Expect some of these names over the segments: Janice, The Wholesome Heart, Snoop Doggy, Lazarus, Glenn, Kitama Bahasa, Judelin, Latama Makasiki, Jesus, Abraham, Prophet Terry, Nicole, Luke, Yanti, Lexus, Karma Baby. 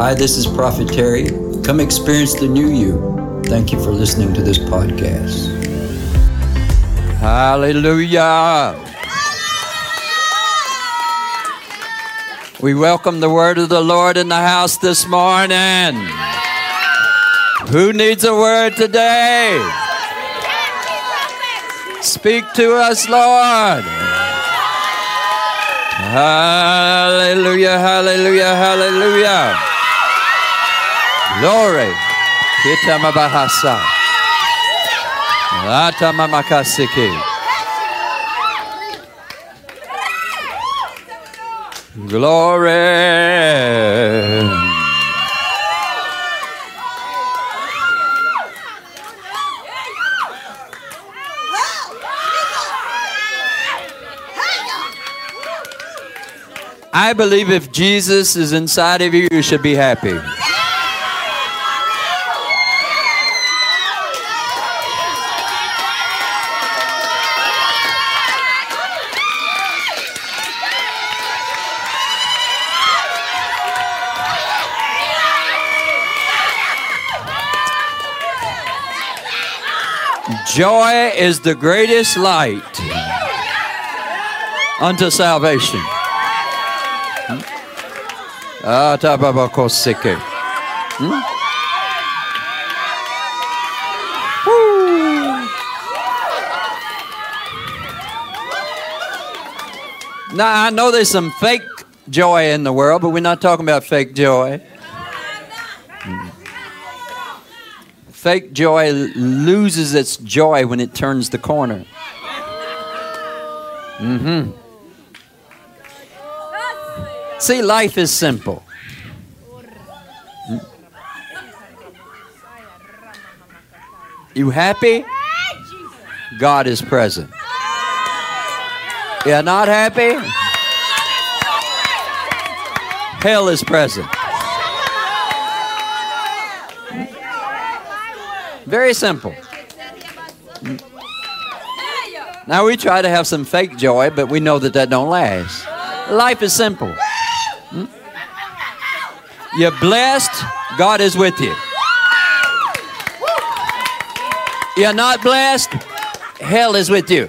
Hi, this is Prophet Terry. Come experience the new you. Thank you for listening to this podcast. Hallelujah. We welcome the word of the Lord in the house this morning. Who needs a word today? Speak to us, Lord. Hallelujah, hallelujah, hallelujah. Glory. Kitama Bahasa. Latama Makasiki. Glory. I believe if Jesus is inside of you, you should be happy. Joy is the greatest light unto salvation. Now, I know there's some fake joy in the world, but we're not talking about fake joy. Fake joy loses its joy when it turns the corner. Mm-hmm. See, life is simple. You happy? God is present. You're not happy? Hell is present. Very simple. Now, we try to have some fake joy, but we know that that don't last. Life is simple. You're blessed, God is with you. You're not blessed, hell is with you.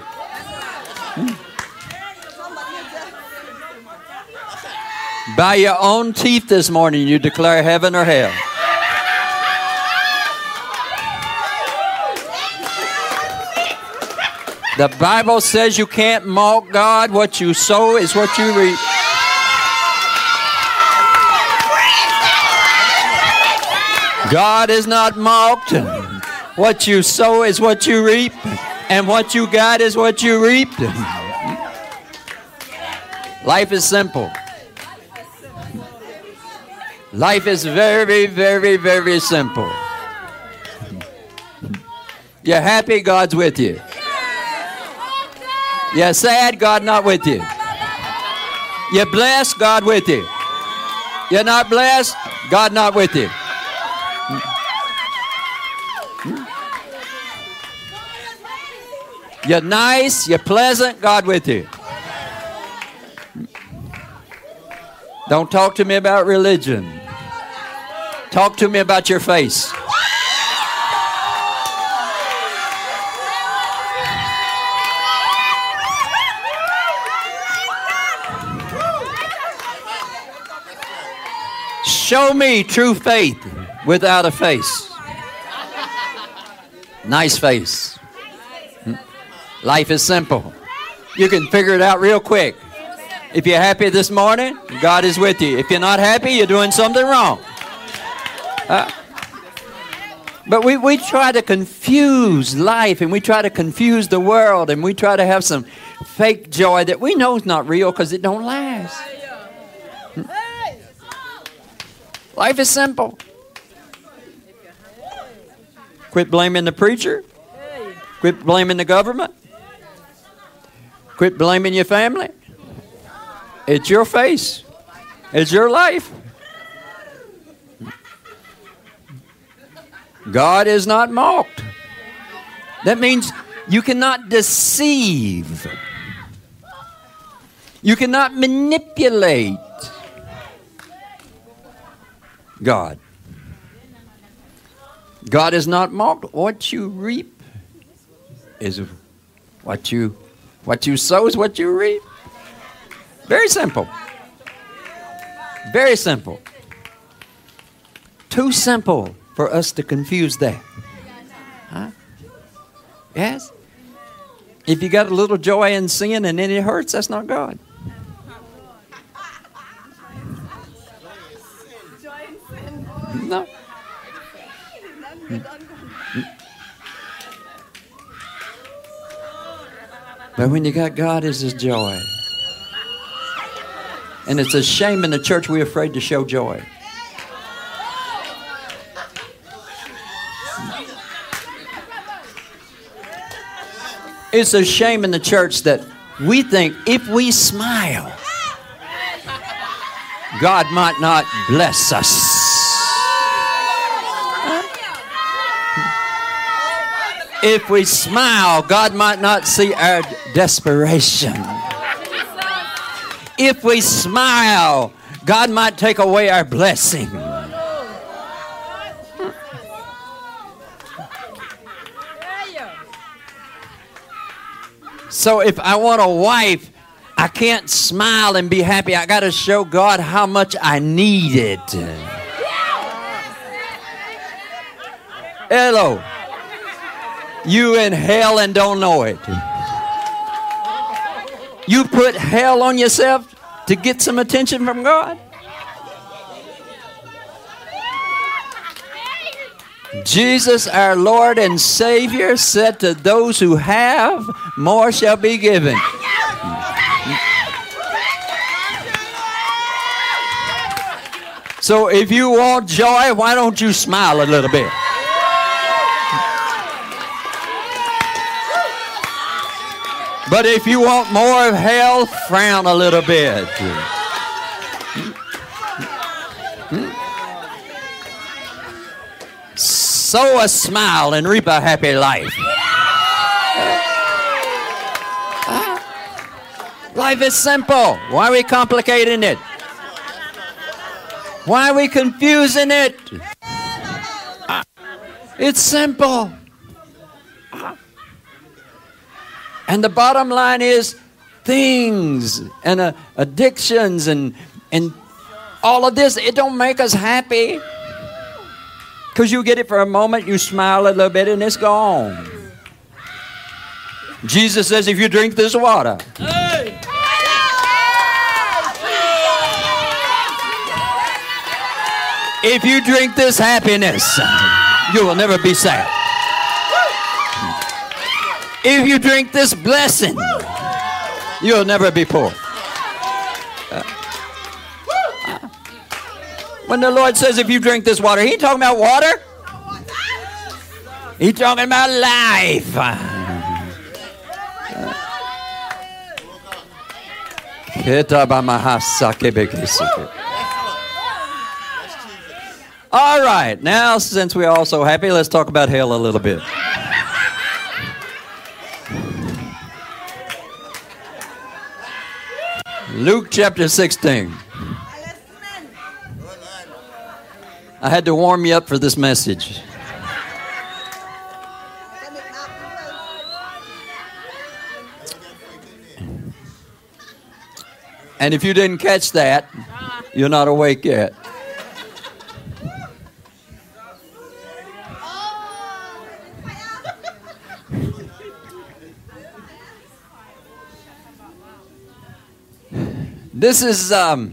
By your own teeth this morning, you declare heaven or hell. The Bible says you can't mock God. What you sow is what you reap. God is not mocked. What you sow is what you reap, and what you got is what you reap. Life is simple. Life is very, very, very simple. You're happy, God's with you. You're sad, God not with you. You're blessed, God with you. You're not blessed, God not with you. You're nice, you're pleasant, God with you. Don't talk to me about religion. Talk to me about your face. Show me true faith without a face. Nice face. Life is simple. You can figure it out real quick. If you're happy this morning, God is with you. If you're not happy, you're doing something wrong. But we try to confuse life, and we try to confuse the world, and we try to have some fake joy that we know is not real because it don't last. Life is simple. Quit blaming the preacher. Quit blaming the government. Quit blaming your family. It's your face. It's your life. God is not mocked. That means you cannot deceive. You cannot manipulate. God. God is not mocked. What you reap is what you sow is what you reap. Very simple. Very simple. Too simple for us to confuse that. Huh? Yes? If you got a little joy in sin and then it hurts, that's not God. No. But when you got God, it's His joy. And it's a shame in the church we're afraid to show joy. It's a shame in the church that we think if we smile, God might not bless us. If we smile, God might not see our desperation. If we smile, God might take away our blessing. So if I want a wife, I can't smile and be happy. I got to show God how much I need it. Hello. You in hell and don't know it. You put hell on yourself to get some attention from God. Jesus, our Lord and Savior, said to those who have, more shall be given. So if you want joy, why don't you smile a little bit? But if you want more of hell, frown a little bit. Sow a smile and reap a happy life. Life is simple. Why are we complicating it? Why are we confusing it? It's simple. And the bottom line is things and addictions and all of this, it don't make us happy. Because you get it for a moment, you smile a little bit, and it's gone. Jesus says, if you drink this water. Hey. If you drink this happiness, you will never be sad. If you drink this blessing, you'll never be poor. When the Lord says, if you drink this water, He ain't talking about water. He's talking about life. All right. Now, since we're all so happy, let's talk about hell a little bit. Luke chapter 16. I had to warm you up for this message. And if you didn't catch that, you're not awake yet. This is a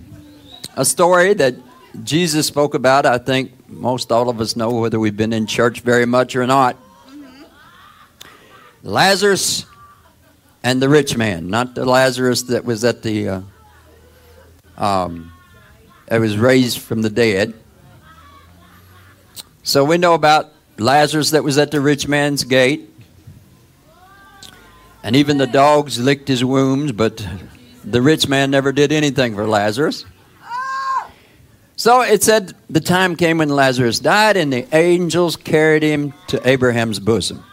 story that Jesus spoke about. I think most all of us know, whether we've been in church very much or not. Mm-hmm. Lazarus and the rich man, not the Lazarus that was at the that was raised from the dead. So we know about Lazarus that was at the rich man's gate, and even the dogs licked his wounds, but the rich man never did anything for Lazarus. So it said the time came when Lazarus died, and the angels carried him to Abraham's bosom.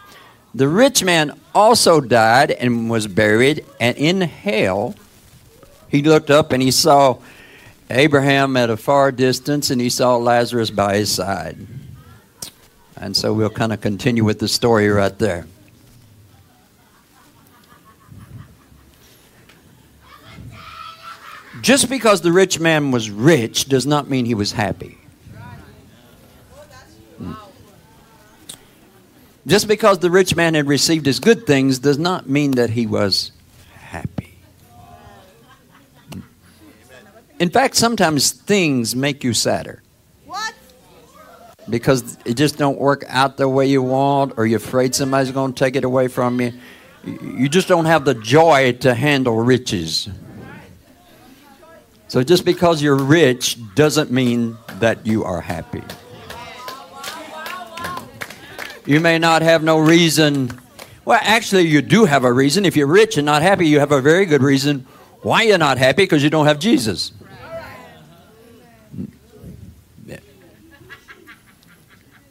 The rich man also died and was buried, and in hell he looked up and he saw Abraham at a far distance, and he saw Lazarus by his side. And so we'll kind of continue with the story right there. Just because the rich man was rich does not mean he was happy. Just because the rich man had received his good things does not mean that he was happy. In fact, sometimes things make you sadder. What? Because it just don't work out the way you want, or you're afraid somebody's going to take it away from you. You just don't have the joy to handle riches. So just because you're rich doesn't mean that you are happy. You may not have no reason. Well, actually, you do have a reason. If you're rich and not happy, you have a very good reason why you're not happy, because you don't have Jesus.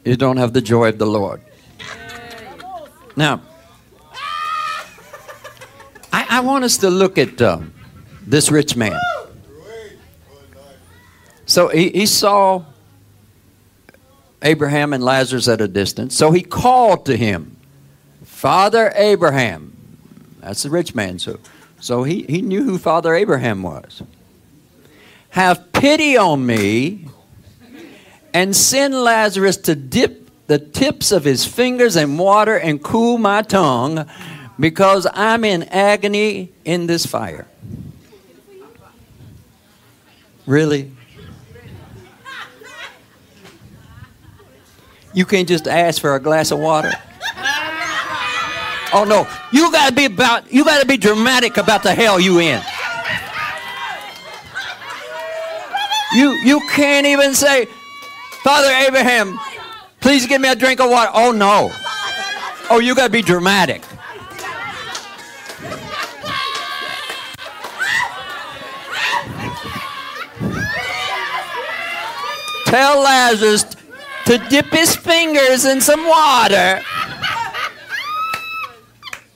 You don't have the joy of the Lord. Now, I want us to look at this rich man. So he saw Abraham and Lazarus at a distance. So he called to him, Father Abraham. That's the rich man. So he knew who Father Abraham was. Have pity on me and send Lazarus to dip the tips of his fingers in water and cool my tongue, because I'm in agony in this fire. Really? You can't just ask for a glass of water. Oh no, you gotta be dramatic about the hell you in. You can't even say, Father Abraham, please give me a drink of water. Oh no. Oh, you gotta be dramatic. Tell Lazarus to dip his fingers in some water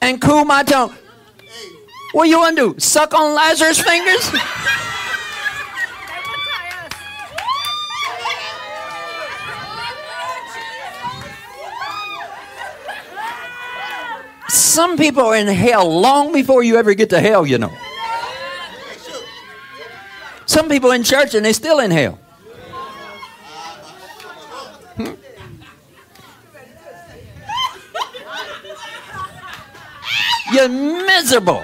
and cool my tongue. What you want to do? Suck on Lazarus' fingers? Some people are in hell long before you ever get to hell, you know. Some people in church and they're still in hell. You're miserable.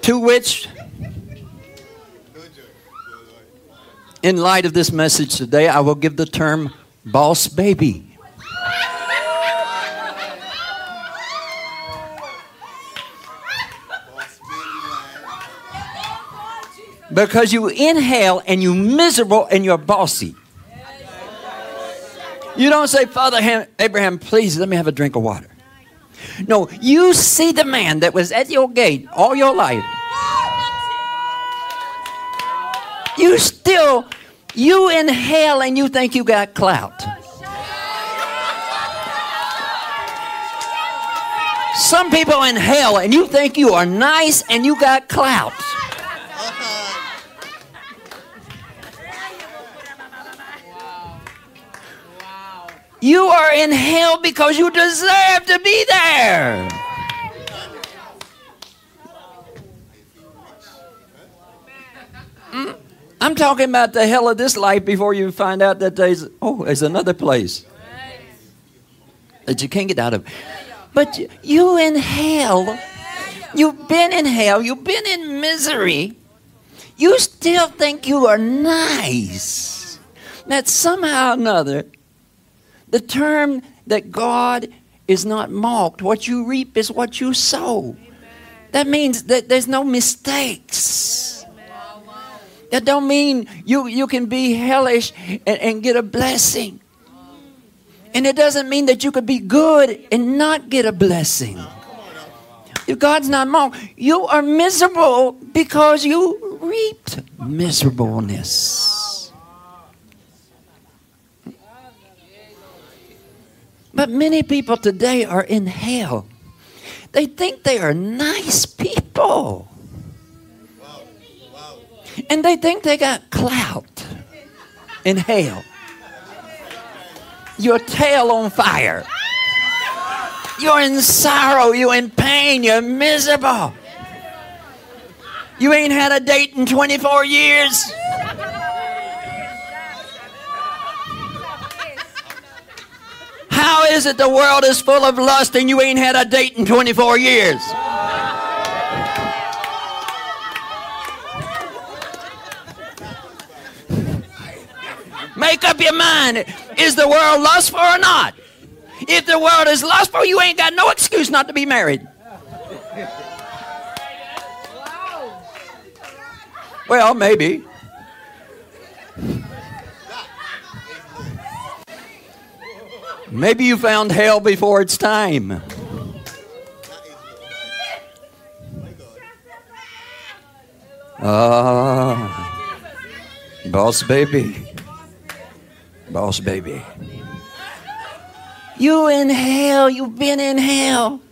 To which, in light of this message today, I will give the term boss baby. Because you inhale and you're miserable and you're bossy. You don't say, Father Abraham, please let me have a drink of water. No, you see the man that was at your gate all your life. You inhale and you think you got clout. Some people inhale and you think you are nice and you got clout. You are in hell because you deserve to be there. I'm talking about the hell of this life before you find out that there's another place that you can't get out of. But you in hell. You've been in hell. You've been in misery. You still think you are nice. That somehow or another, the term that God is not mocked. What you reap is what you sow. Amen. That means that there's no mistakes. Amen. That don't mean you can be hellish and get a blessing. And it doesn't mean that you could be good and not get a blessing. If God's not mocked, you are miserable because you reaped miserableness. But many people today are in hell. They think they are nice people. Wow. Wow. And they think they got clout in hell. Your tail on fire. You're in sorrow. You're in pain. You're miserable. You ain't had a date in 24 years. How is it the world is full of lust and you ain't had a date in 24 years? Make up your mind. Is the world lustful or not? If the world is lustful, you ain't got no excuse not to be married. Well, maybe. Maybe you found hell before its time. Boss baby. Boss baby. You in hell. You've been in hell.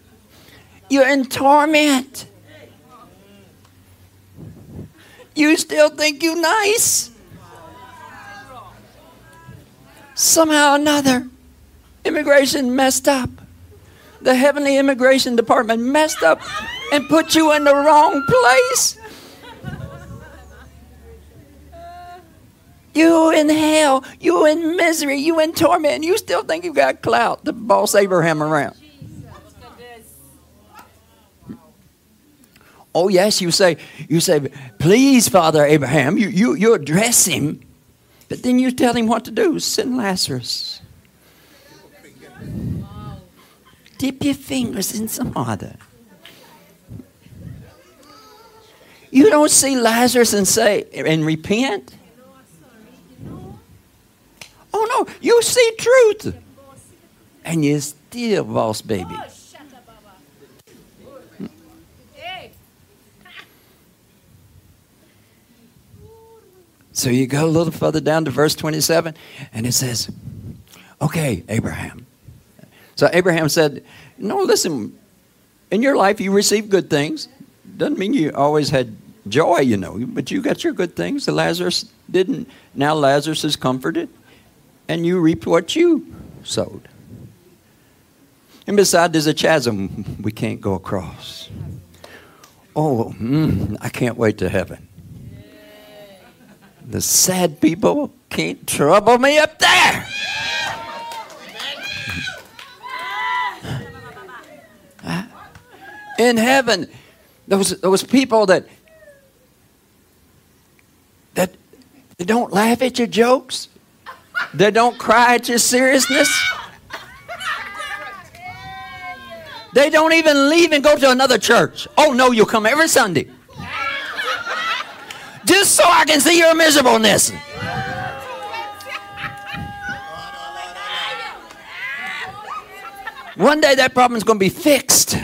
You're in torment. You still think you nice. Somehow or another. Immigration messed up. The heavenly immigration department messed up and put you in the wrong place. You in hell. You in misery. You in torment. You still think you got clout to boss Abraham around. Oh, yes, you say, please, Father Abraham. You address him. But then you tell him what to do. Send Lazarus. Dip your fingers in some water. You don't see Lazarus and say, and repent. Oh no, you see truth. And you're still boss baby. So you go a little further down to verse 27, and it says, okay, Abraham. So Abraham said, no, listen, in your life you received good things. Doesn't mean you always had joy, you know, but you got your good things. Lazarus didn't. Now Lazarus is comforted, and you reaped what you sowed. And beside, there's a chasm we can't go across. Oh, I can't wait to heaven. The sad people can't trouble me up there. In heaven, those people that they don't laugh at your jokes, they don't cry at your seriousness, they don't even leave and go to another church. Oh no, you'll come every Sunday just so I can see your miserableness. One day that problem's going to be fixed.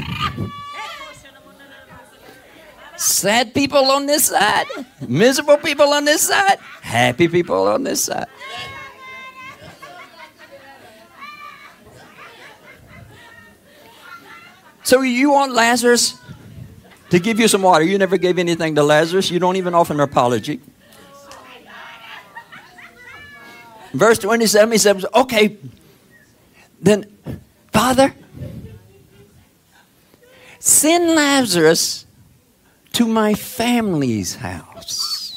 Sad people on this side, miserable people on this side, happy people on this side. So you want Lazarus to give you some water. You never gave anything to Lazarus. You don't even offer an apology. Verse 27, he says, okay, then, Father, send Lazarus to my family's house,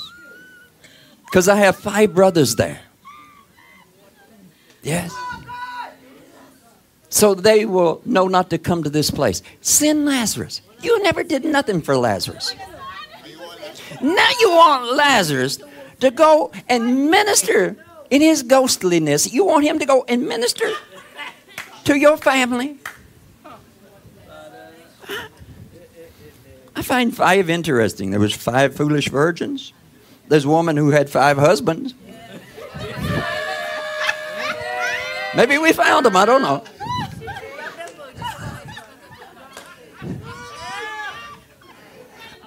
because I have 5 brothers there. Yes. So they will know not to come to this place. Send Lazarus. You never did nothing for Lazarus. Now you want Lazarus to go and minister in his ghostliness. You want him to go and minister to your family. I find 5 interesting. There was 5 foolish virgins. There's a woman who had 5 husbands. Maybe we found them. I don't know.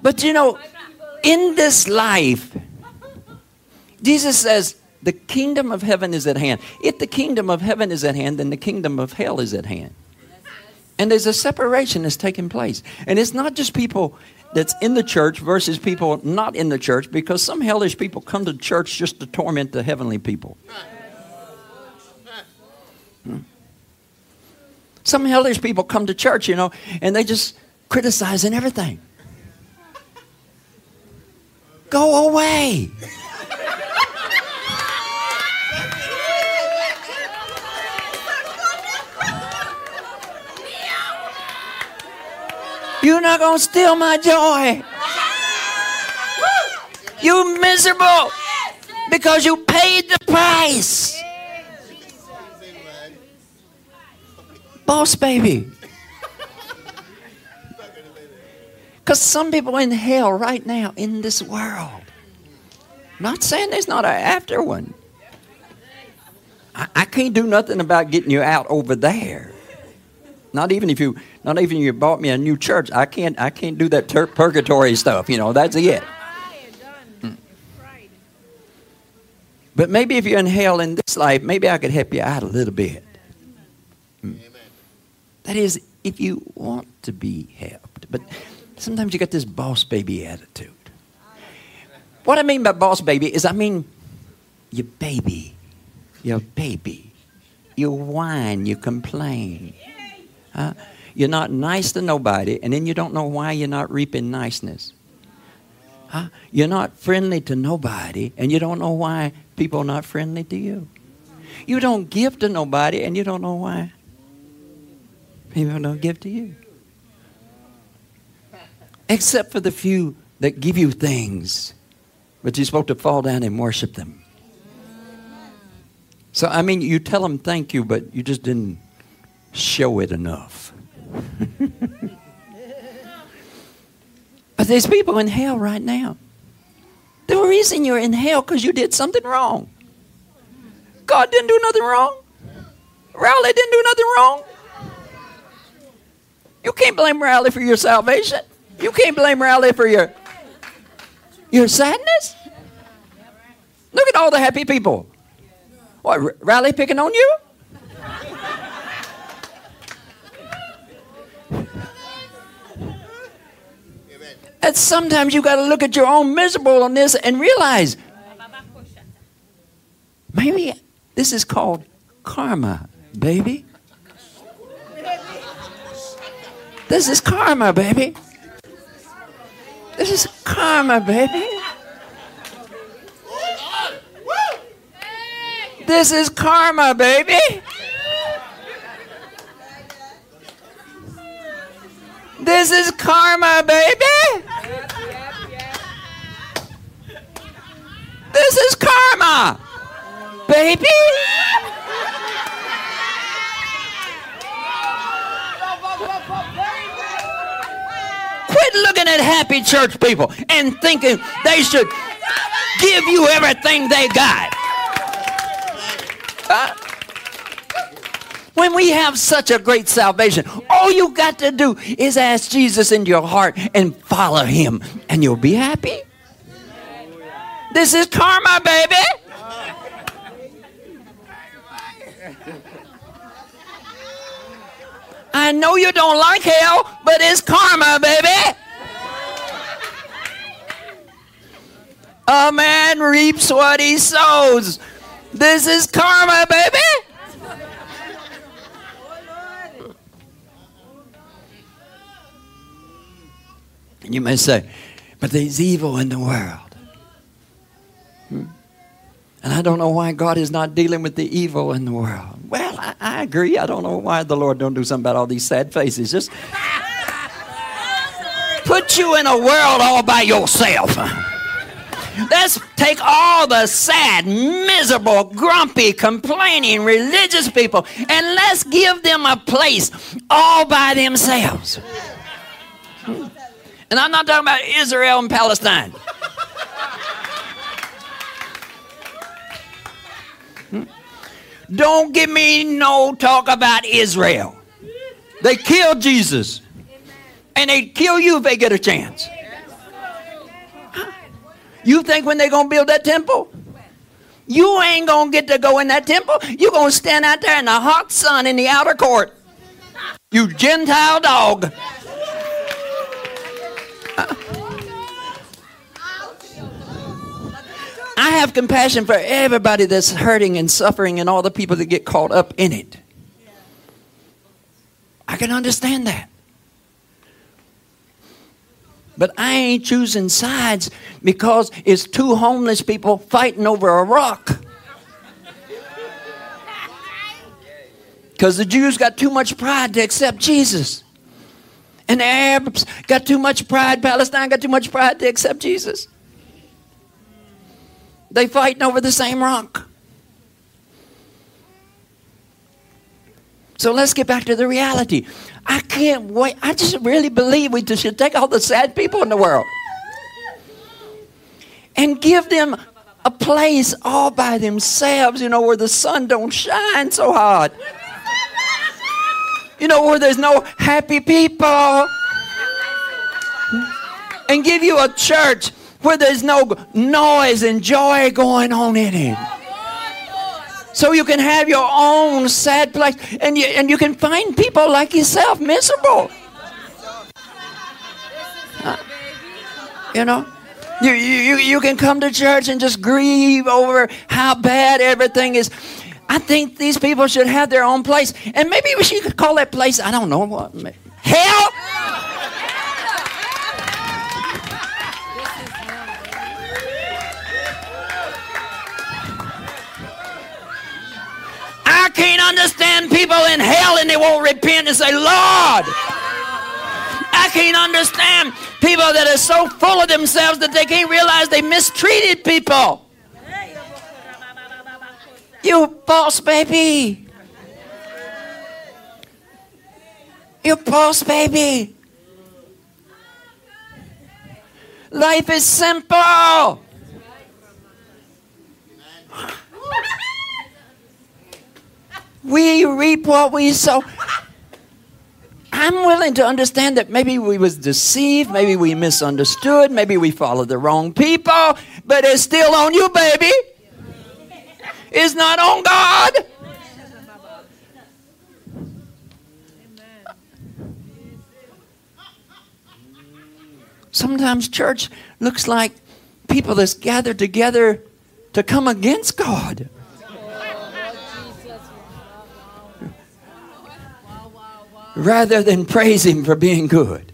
But you know, in this life, Jesus says, the kingdom of heaven is at hand. If the kingdom of heaven is at hand, then the kingdom of hell is at hand. And there's a separation that's taking place. And it's not just people that's in the church versus people not in the church, because some hellish people come to church just to torment the heavenly people. Some hellish people come to church, you know, and they just criticizing everything. Go away. You're not going to steal my joy. You miserable because you paid the price. Boss baby. Because some people in hell right now in this world. Not saying there's not an after one. I can't do nothing about getting you out over there. Not even if you bought me a new church, I can't do that purgatory stuff. You know, that's it. But maybe if you're in hell in this life, maybe I could help you out a little bit. That is, if you want to be helped. But sometimes you got this boss baby attitude. What I mean by boss baby is, I mean, your baby, you whine, you complain. You're not nice to nobody, and then you don't know why you're not reaping niceness. You're not friendly to nobody, and you don't know why people are not friendly to you. You don't give to nobody, and you don't know why people don't give to you. Except for the few that give you things, but you're supposed to fall down and worship them. So, I mean, you tell them thank you, but you just didn't show it enough. But there's people in hell right now. The reason you're in hell because you did something wrong. God didn't do nothing wrong. Raleigh didn't do nothing wrong. You can't blame Raleigh for your salvation. You can't blame Raleigh for your sadness. Look at all the happy people. What, Raleigh picking on you? And sometimes you got to look at your own miserableness and realize maybe this is called karma, baby. This is karma, baby. This is karma, baby. This is karma, baby. This is karma, baby. This is karma, baby. Quit looking at happy church people and thinking they should give you everything they got. When we have such a great salvation, all you got to do is ask Jesus into your heart and follow him, and you'll be happy. This is karma, baby. I know you don't like hell, but it's karma, baby. A man reaps what he sows. This is karma, baby. You may say, but there's evil in the world. And I don't know why God is not dealing with the evil in the world. Well, I agree. I don't know why the Lord don't do something about all these sad faces. Just put you in a world all by yourself. Let's take all the sad, miserable, grumpy, complaining, religious people, and let's give them a place all by themselves. And I'm not talking about Israel and Palestine. Don't give me no talk about Israel. They killed Jesus. And they'd kill you if they get a chance. You think when they're going to build that temple? You ain't going to get to go in that temple. You're going to stand out there in the hot sun in the outer court. You Gentile dog. I have compassion for everybody that's hurting and suffering and all the people that get caught up in it. I can understand that. But I ain't choosing sides because it's two homeless people fighting over a rock. Because the Jews got too much pride to accept Jesus. And the Arabs got too much pride. Palestine got too much pride to accept Jesus. They fighting over the same rock. So let's get back to the reality. I can't wait. I just really believe we should take all the sad people in the world and give them a place all by themselves, you know, where the sun don't shine so hard. You know, where there's no happy people. And give you a church where there's no noise and joy going on in it. So you can have your own sad place, and you can find people like yourself miserable. You know, you can come to church and just grieve over how bad everything is. I think these people should have their own place, and maybe we should call that place, I don't know what, hell. I can't understand people in hell and they won't repent and say, Lord. I can't understand people that are so full of themselves that they can't realize they mistreated people. You false baby. You false baby. Life is simple. We reap what we sow. I'm willing to understand that maybe we was deceived, maybe we misunderstood, maybe we followed the wrong people, but it's still on you, baby. It's not on God. Sometimes church looks like people that's gathered together to come against God. Rather than praise him for being good.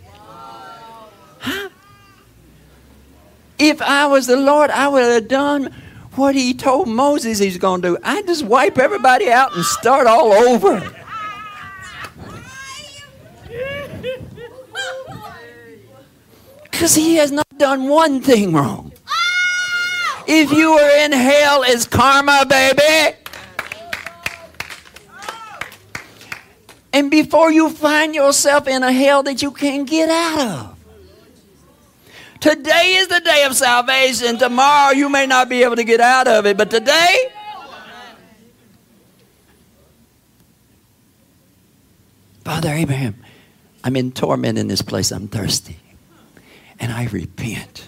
Huh? If I was the Lord, I would have done what he told Moses he's going to do. I just wipe everybody out and start all over. Because he has not done one thing wrong. If you were in hell, it's karma, baby. And before you find yourself in a hell that you can't get out of. Today is the day of salvation. Tomorrow you may not be able to get out of it. But today, Father Abraham, I'm in torment in this place. I'm thirsty. And I repent.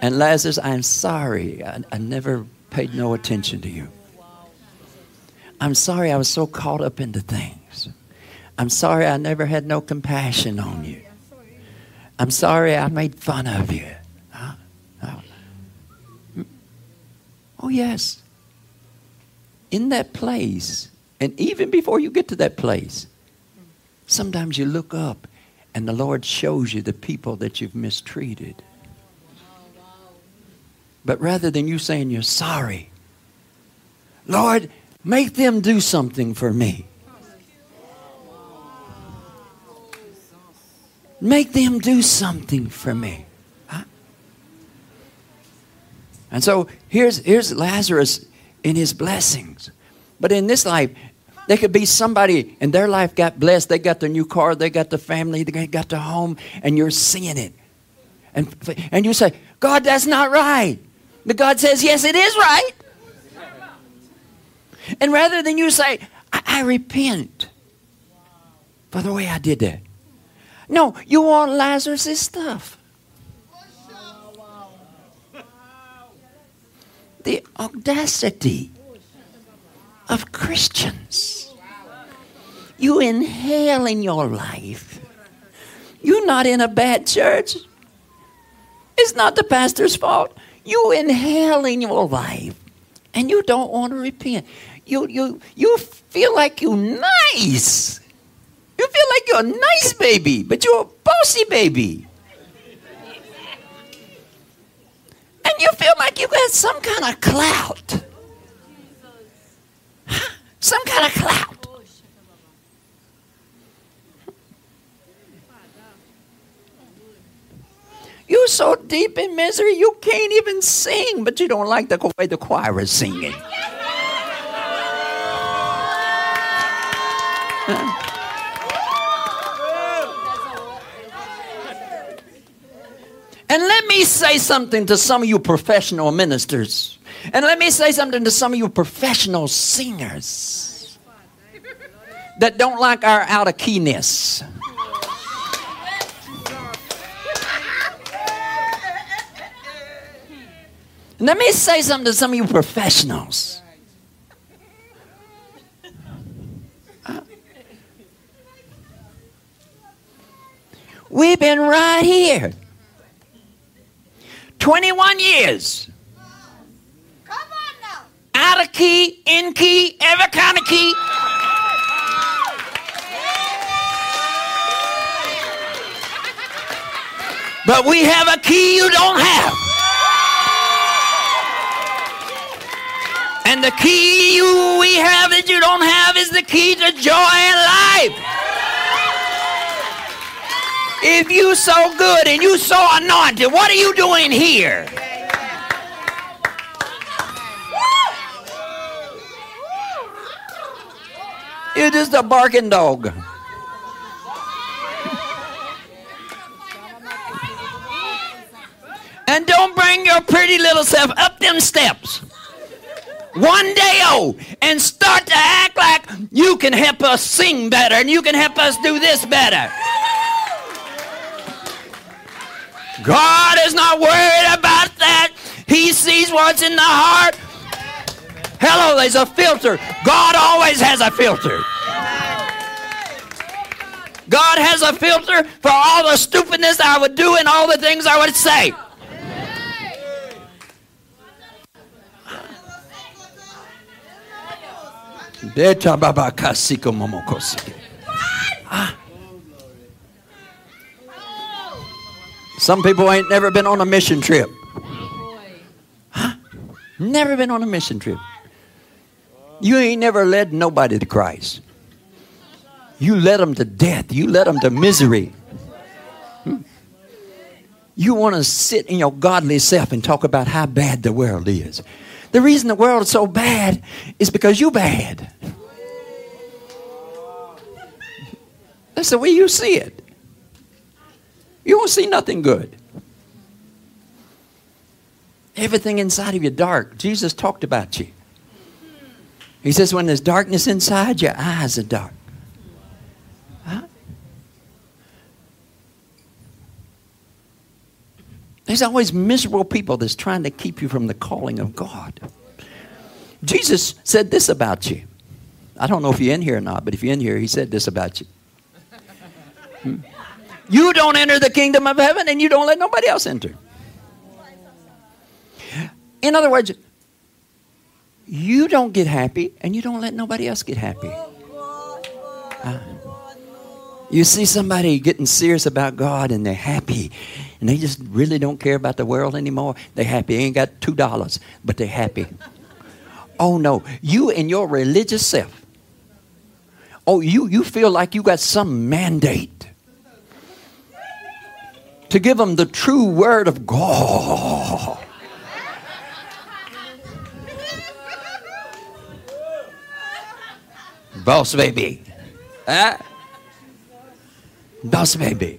And Lazarus, I'm sorry. I never paid no attention to you. I'm sorry I was so caught up into things. I'm sorry I never had no compassion on you. I'm sorry I made fun of you. Huh? Oh, yes. In that place, and even before you get to that place, sometimes you look up and the Lord shows you the people that you've mistreated. But rather than you saying you're sorry, Lord, make them do something for me. Make them do something for me. Huh? And so here's Lazarus in his blessings. But in this life, there could be somebody and their life got blessed. They got their new car. They got the family. They got the home. And you're seeing it. And you say, God, that's not right. But God says, yes, it is right. And rather than you say, I repent for the way I did that. No, you want Lazarus' stuff. The audacity of Christians. You in hell in your life. You're not in a bad church. It's not the pastor's fault. You in hell in your life. And you don't want to repent. You feel like you're nice. You feel like you're a nice baby, but you're a bossy baby. And you feel like you got some kind of clout. Some kind of clout. You're so deep in misery, you can't even sing, but you don't like the way the choir is singing. And let me say something to some of you professional ministers. And let me say something to some of you professional singers that don't like our out-of-keyness. Let me say something to some of you professionals. We've been right here. 21 years. Come on now. Out of key, in key, every kind of key. But we have a key you don't have. And the key we have that you don't have is the key to joy and life. If you so good and you so anointed, what are you doing here? You're just a barking dog. And don't bring your pretty little self up them steps. One day and start to act like you can help us sing better and you can help us do this better. God is not worried about that. He sees what's in the heart. Hello, there's a filter. God always has a filter. God has a filter for all the stupidness I would do and all the things I would say. Some people ain't never been on a mission trip. Huh? Never been on a mission trip. You ain't never led nobody to Christ. You led them to death. You led them to misery. You want to sit in your godly self and talk about how bad the world is. The reason the world is so bad is because you bad. That's the way you see it. You won't see nothing good. Everything inside of you dark. Jesus talked about you. He says when there's darkness inside, your eyes are dark. Huh? There's always miserable people that's trying to keep you from the calling of God. Jesus said this about you. I don't know if you're in here or not, but if you're in here, he said this about you. You don't enter the kingdom of heaven and you don't let nobody else enter. In other words, you don't get happy and you don't let nobody else get happy. You see somebody getting serious about God and they're happy and they just really don't care about the world anymore. They're happy. They ain't got $2, but they're happy. Oh, no. You and your religious self. Oh, you feel like you got some mandate to give them the true word of God. Boss baby. Huh? Boss baby.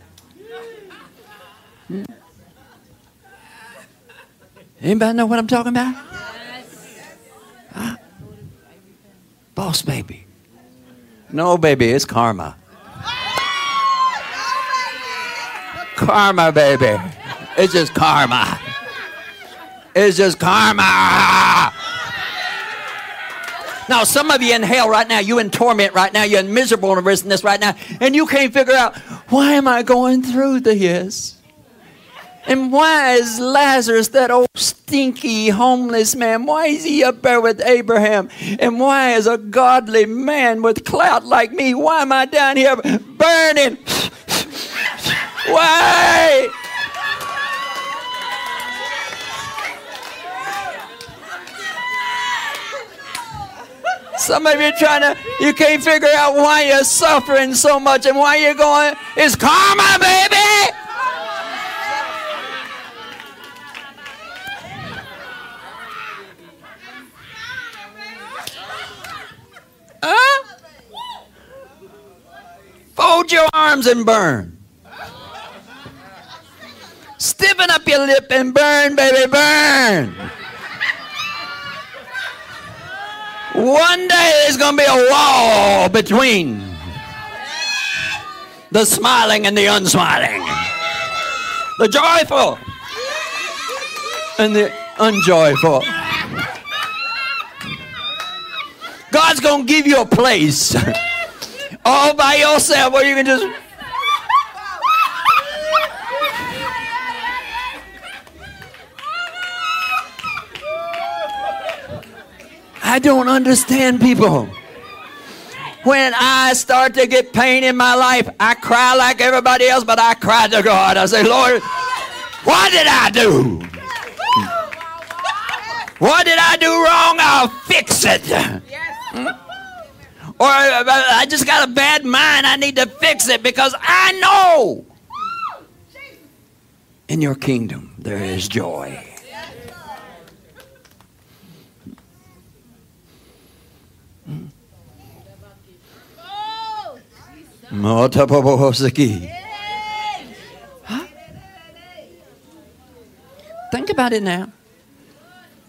Anybody know what I'm talking about? Huh? Boss baby. No, baby, it's karma. Karma, baby. It's just karma. It's just karma. Now, some of you in hell right now, you in torment right now, you're in miserable unrestness right now, and you can't figure out, why am I going through this? And why is Lazarus, that old stinky homeless man, why is he up there with Abraham? And why is a godly man with clout like me, why am I down here burning? Why? Some of you you can't figure out why you're suffering so much and why you're going, it's karma, baby! Huh? Fold your arms and burn. Stiffen up your lip and burn, baby, burn. One day there's going to be a wall between the smiling and the unsmiling, the joyful and the unjoyful. God's going to give you a place all by yourself where you can just... I don't understand people. When I start to get pain in my life, I cry like everybody else, but I cry to God. I say, Lord, what did I do? What did I do wrong? I'll fix it. Or I just got a bad mind. I need to fix it because I know in your kingdom there is joy. Huh? Think about it now.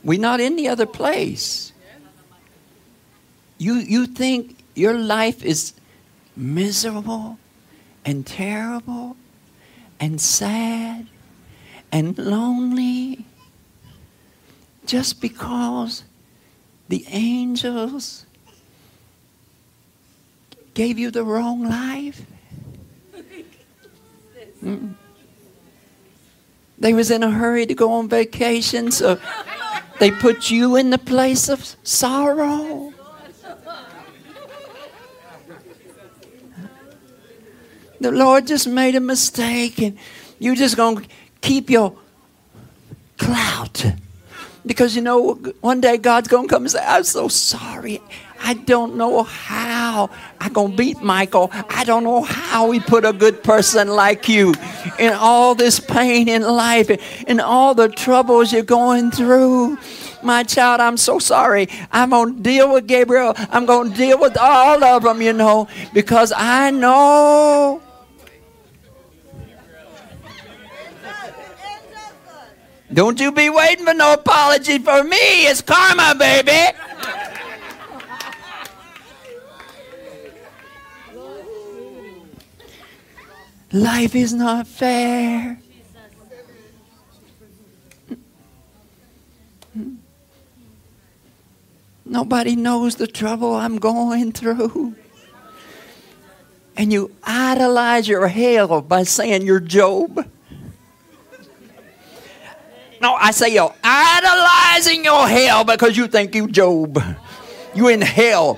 We're not in the other place. You think your life is miserable and terrible and sad and lonely just because the angels gave you the wrong life? Mm. They was in a hurry to go on vacation, so they put you in the place of sorrow. The Lord just made a mistake, and you're just going to keep your clout. Because, you know, one day God's going to come and say, I'm so sorry. I don't know how I'm going to beat Michael. I don't know how we put a good person like you in all this pain in life and all the troubles you're going through. My child, I'm so sorry. I'm going to deal with Gabriel. I'm going to deal with all of them, you know, because I know. Don't you be waiting for no apology for me. It's karma, baby. Life is not fair. Nobody knows the trouble I'm going through. And you idolize your hell by saying you're Job. No, I say you're idolizing your hell because you think you Job. You in hell.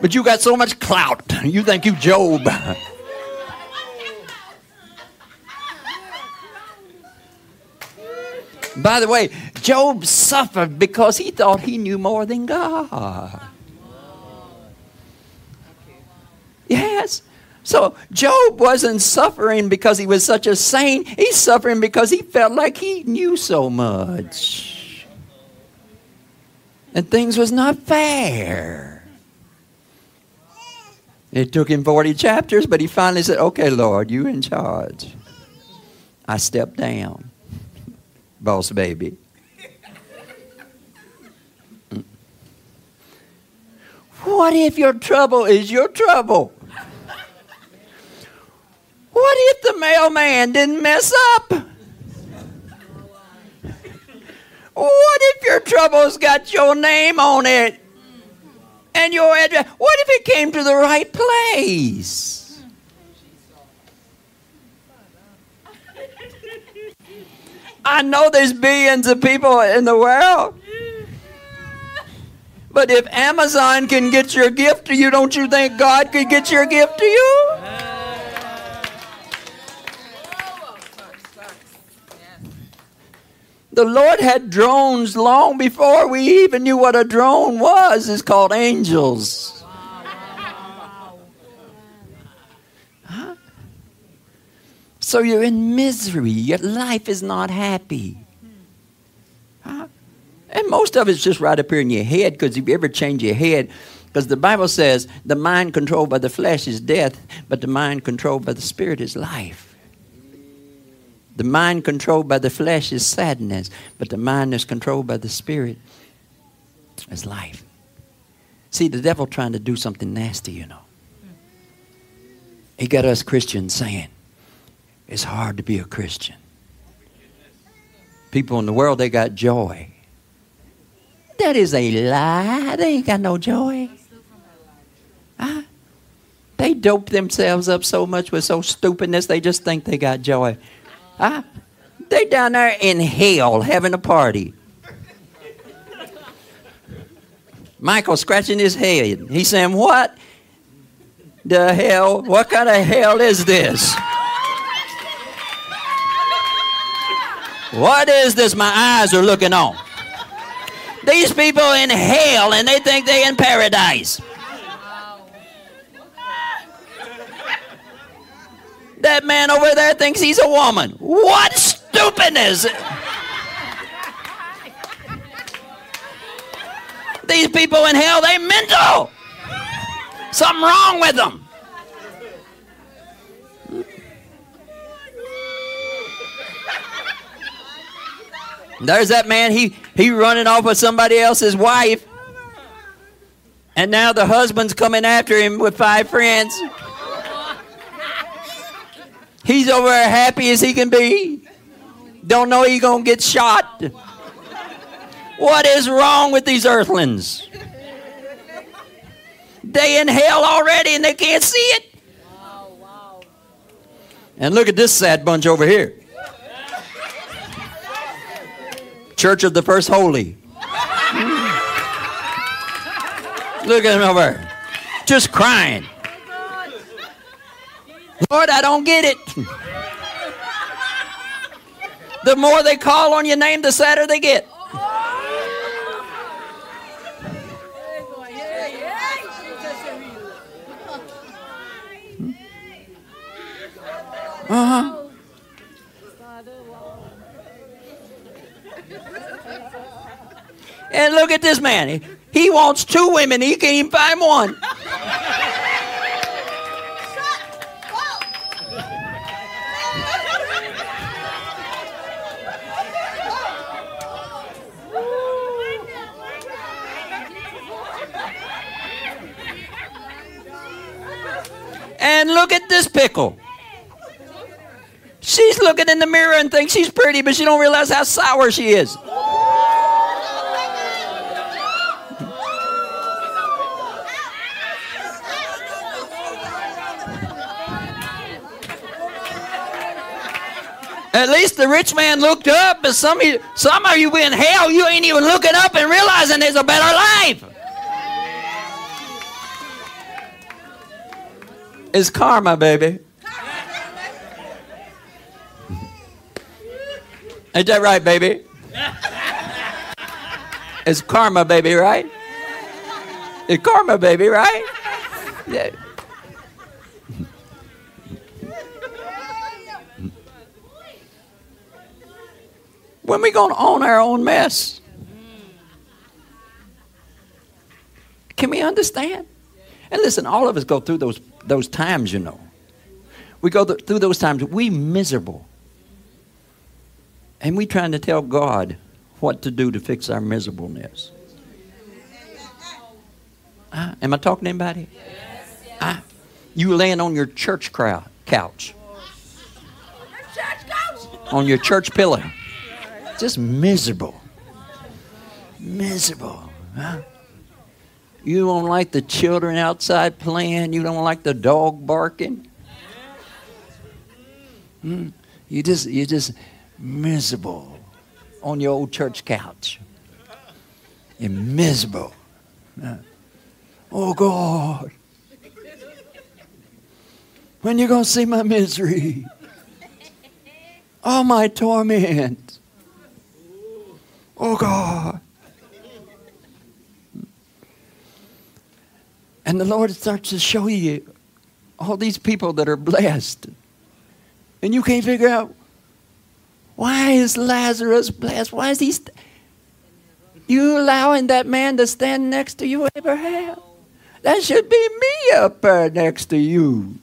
But you got so much clout. You think you Job. By the way, Job suffered because he thought he knew more than God. Yes. So Job wasn't suffering because he was such a saint. He's suffering because he felt like he knew so much. And things was not fair. It took him 40 chapters, but he finally said, okay, Lord, you're in charge. I stepped down. Boss baby. What if your trouble is your trouble? What if the mailman didn't mess up? What if your trouble's got your name on it? and your address. What if it came to the right place? I know there's billions of people in the world. But if Amazon can get your gift to you, don't you think God could get your gift to you? The Lord had drones long before we even knew what a drone was. It's called angels. Huh? So you're in misery. Your life is not happy. Huh? And most of it's just right up here in your head, because if you ever change your head, because the Bible says the mind controlled by the flesh is death, but the mind controlled by the Spirit is life. The mind controlled by the flesh is sadness, but the mind that's controlled by the Spirit is life. See, the devil trying to do something nasty, you know. He got us Christians saying, it's hard to be a Christian. People in the world, they got joy. That is a lie. They ain't got no joy. They dope themselves up so much with so stupidness, they just think they got joy. They down there in hell having a party. Michael scratching his head. He's saying, what the hell? What kind of hell is this? What is this my eyes are looking on? These people in hell and they think they in paradise. That man over there thinks he's a woman. What stupidness! These people in hell, they mental. Something wrong with them. There's that man, he running off with somebody else's wife. And now the husband's coming after him with 5 friends. He's over there happy as he can be. Don't know he's going to get shot. What is wrong with these earthlings? They in hell already and they can't see it. And look at this sad bunch over here. Church of the First Holy. Look at him over there. Just crying. Lord, I don't get it. The more they call on your name, the sadder they get. Uh-huh. And look at this man. He wants 2 women. He can't even find one. And look at this pickle. She's looking in the mirror and thinks she's pretty, but she don't realize how sour she is. At least the rich man looked up, but some of you in hell, you ain't even looking up and realizing there's a better life. It's karma, baby. Ain't that right, baby? It's karma, baby, right? It's karma, baby, right? Yeah. When we gonna own our own mess? Can we understand? And listen, all of us go through those times, you know. We go through those times. We miserable. And we trying to tell God what to do to fix our miserableness. Am I talking to anybody? Yes, yes. You laying on your church couch. On your church pillow. Just miserable. Miserable. Huh? You don't like the children outside playing. You don't like the dog barking. You're just miserable on your old church couch. You're miserable. Oh, God. When you going to see my misery? All my torment. Oh, God. And the Lord starts to show you all these people that are blessed. And you can't figure out, why is Lazarus blessed? Why is he... You allowing that man to stand next to you, Abraham? That should be me up there next to you.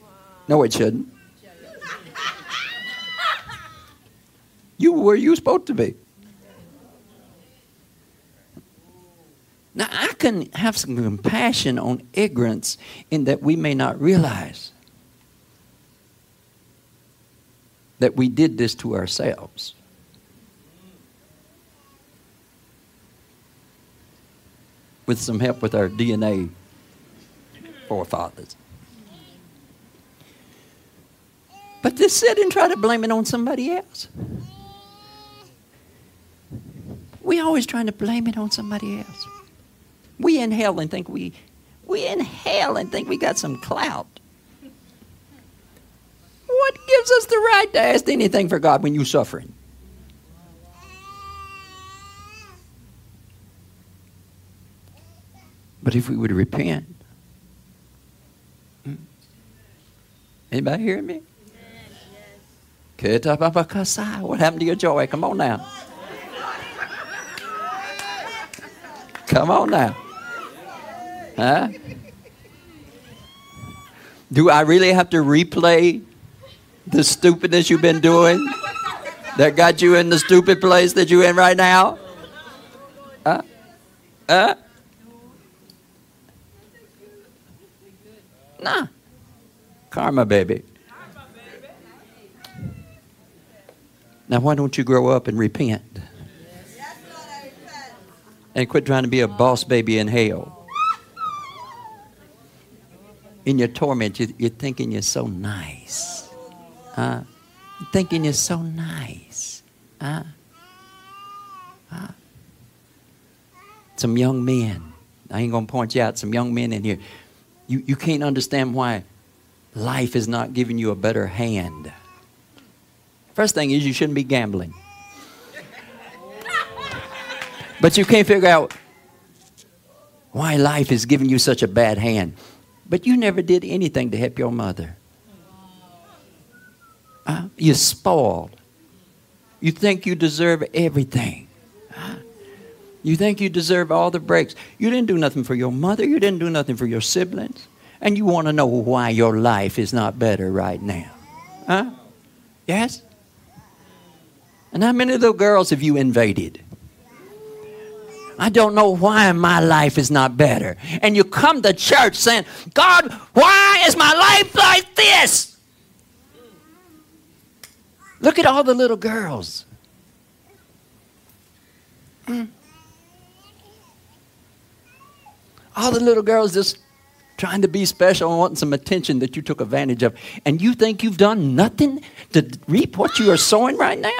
Wow. No, it shouldn't. You were you supposed to be. Now, I can have some compassion on ignorance in that we may not realize that we did this to ourselves. With some help with our DNA forefathers. But just sit and try to blame it on somebody else. We always trying to blame it on somebody else. We inhale and think we got some clout. What gives us the right to ask anything for God when you're suffering? But if we would repent. Anybody hearing me? Yes. Kitama Bahasa. What happened to your joy? Come on now. Come on now. Huh? Do I really have to replay the stupidness you've been doing that got you in the stupid place that you're in right now? Huh? Huh? Nah. Karma, baby. Now, why don't you grow up and repent? And quit trying to be a boss baby in hell. In your torment, you're thinking you're so nice. You're thinking you're so nice. Some young men. I ain't going to point you out. Some young men in here. You can't understand why life is not giving you a better hand. First thing is you shouldn't be gambling. But you can't figure out why life is giving you such a bad hand. But you never did anything to help your mother. You're spoiled. You think you deserve everything. You think you deserve all the breaks. You didn't do nothing for your mother. You didn't do nothing for your siblings. And you want to know why your life is not better right now. Huh? Yes? And how many little girls have you invaded? I don't know why my life is not better. And you come to church saying, God, why is my life like this? Look at all the little girls. All the little girls just trying to be special and wanting some attention that you took advantage of. And you think you've done nothing to reap what you are sowing right now?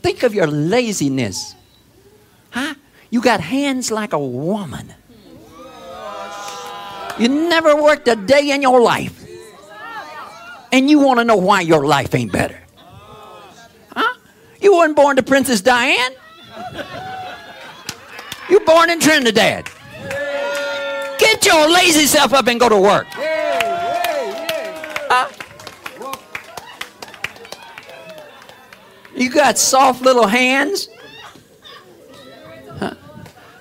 Think of your laziness. Huh? You got hands like a woman. You never worked a day in your life. And you want to know why your life ain't better. You weren't born to Princess Diane. You born in Trinidad. Get your lazy self up and go to work. You got soft little hands.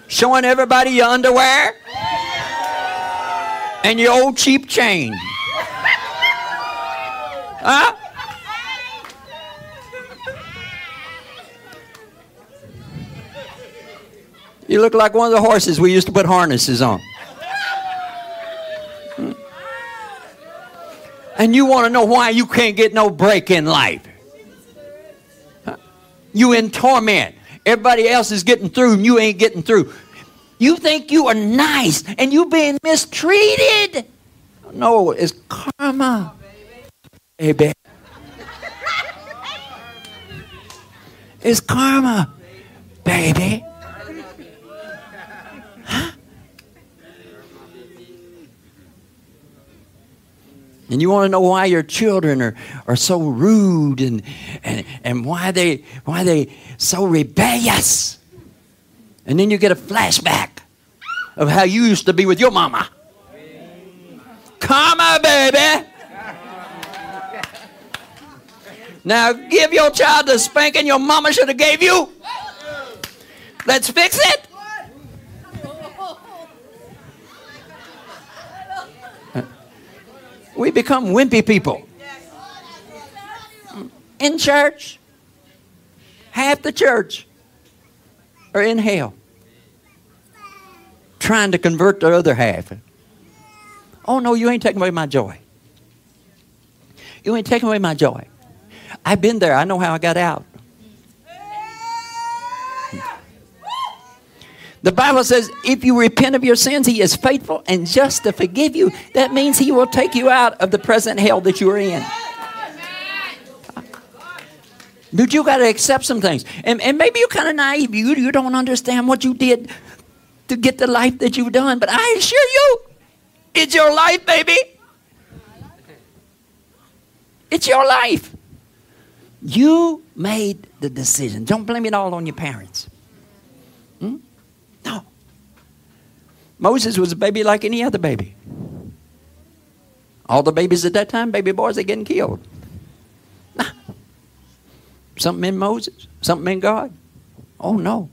Showing everybody your underwear. And your old cheap chain. You look like one of the horses we used to put harnesses on. And you want to know why you can't get no break in life. You in torment. Everybody else is getting through and you ain't getting through. You think you are nice and you being mistreated. No, it's karma. Amen. It's karma, baby. Huh? And you want to know why your children are so rude and why they so rebellious. And then you get a flashback of how you used to be with your mama. Karma, baby. Now give your child the spanking your mama should have gave you. Let's fix it. We become wimpy people. In church, half the church are in hell, trying to convert the other half. Oh no, you ain't taking away my joy. You ain't taking away my joy. I've been there. I know how I got out. The Bible says, if you repent of your sins, He is faithful and just to forgive you. That means He will take you out of the present hell that you are in. But you got to accept some things. And maybe you're kind of naive. You don't understand what you did to get the life that you've done. But I assure you, it's your life, baby. It's your life. You made the decision. Don't blame it all on your parents. No. Moses was a baby like any other baby. All the babies at that time, baby boys, they're getting killed. Nah. Something in Moses, something in God. Oh, no.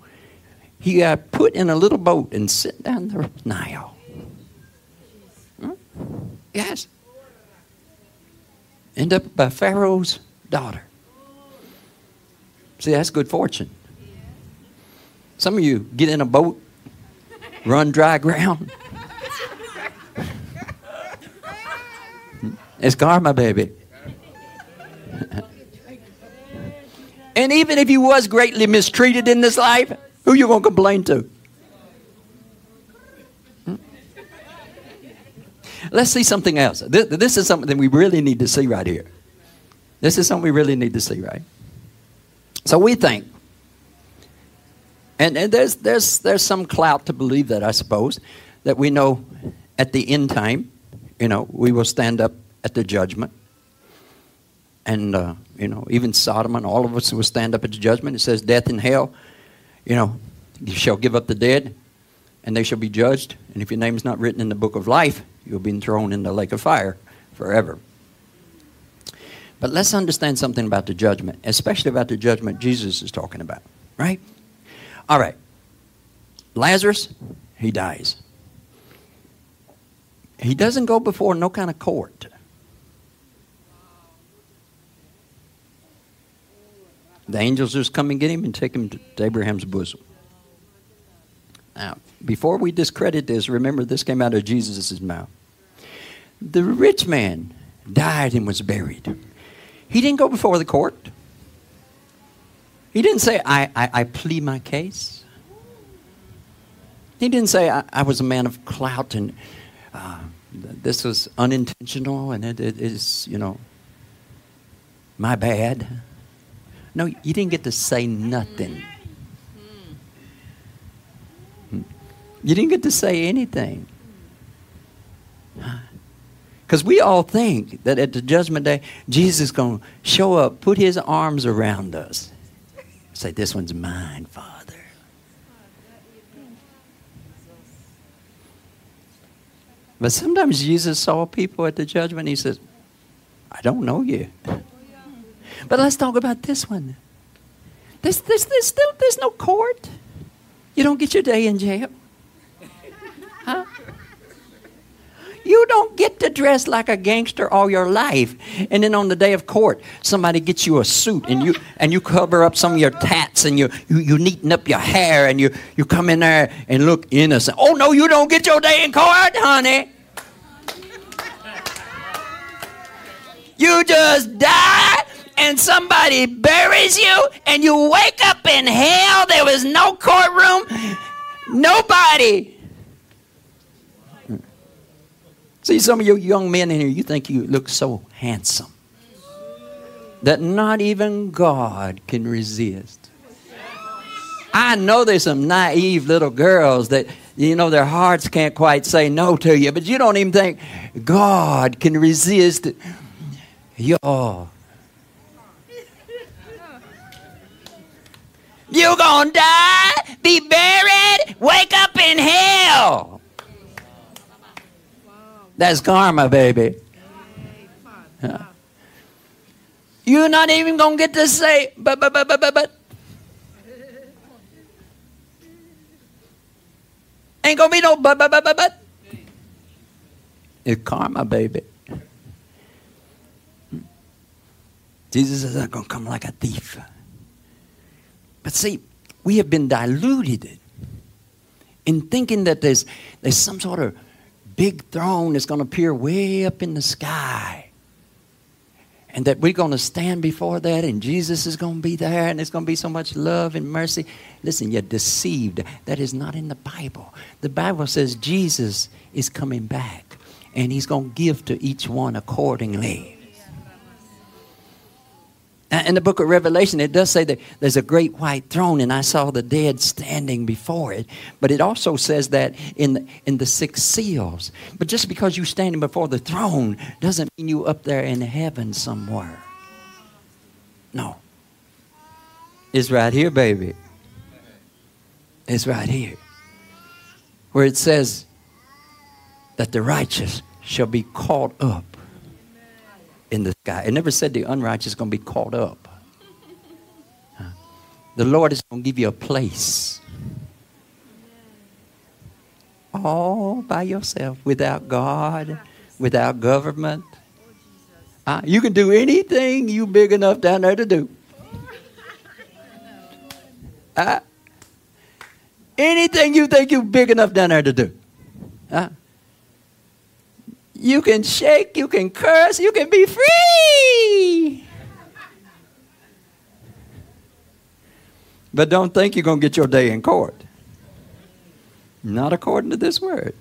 He got put in a little boat and sent down the Nile. Yes. End up by Pharaoh's daughter. See, that's good fortune. Some of you get in a boat, run dry ground. It's karma, baby. And even if you was greatly mistreated in this life, who you going to complain to? Let's see something else. This is something that we really need to see right here. This is something we really need to see, right? So we think, and there's some clout to believe that, I suppose, that we know at the end time, we will stand up at the judgment. And, even Sodom and all of us will stand up at the judgment. It says death and hell, you shall give up the dead, and they shall be judged. And if your name is not written in the book of life, you'll be thrown in the lake of fire forever. But let's understand something about the judgment, especially about the judgment Jesus is talking about, right? All right. Lazarus, he dies. He doesn't go before no kind of court. The angels just come and get him and take him to Abraham's bosom. Now, before we discredit this, remember this came out of Jesus' mouth. The rich man died and was buried. He didn't go before the court. He didn't say, I plead my case. He didn't say, I was a man of clout and this was unintentional and it is, my bad. No, you didn't get to say nothing. You didn't get to say anything. Because we all think that at the judgment day, Jesus is going to show up, put his arms around us, say, this one's mine, Father. But sometimes Jesus saw people at the judgment, he says, I don't know you. But let's talk about this one. There's no court. You don't get your day in jail. Huh? You don't get to dress like a gangster all your life, and then on the day of court, somebody gets you a suit, and you cover up some of your tats, and you neaten up your hair, and you come in there and look innocent. Oh no, you don't get your day in court, honey. You just die and somebody buries you and you wake up in hell. There was no courtroom, nobody. See, some of you young men in here, you think you look so handsome that not even God can resist. I know there's some naive little girls that, you know, their hearts can't quite say no to you, but you don't even think God can resist y'all. You're gonna die, be buried, wake up in hell. That's karma, baby. Huh. You're not even going to get to say, but. Ain't going to be no but. It's karma, baby. Jesus is not going to come like a thief. But see, we have been diluted in thinking that there's some sort of big throne that's going to appear way up in the sky. And that we're going to stand before that and Jesus is going to be there and there's going to be so much love and mercy. Listen, you're deceived. That is not in the Bible. The Bible says Jesus is coming back and he's going to give to each one accordingly. In the book of Revelation, it does say that there's a great white throne and I saw the dead standing before it. But it also says that in the six seals. But just because you're standing before the throne doesn't mean you're up there in heaven somewhere. No. It's right here, baby. It's right here. Where it says that the righteous shall be caught up in the sky. It never said the unrighteous is going to be caught up. The Lord is going to give you a place all by yourself, without God, without government. You can do anything you big enough down there to do. Anything you think you big enough down there to do. You can shake, you can curse, you can be free. But don't think you're going to get your day in court. Not according to this word.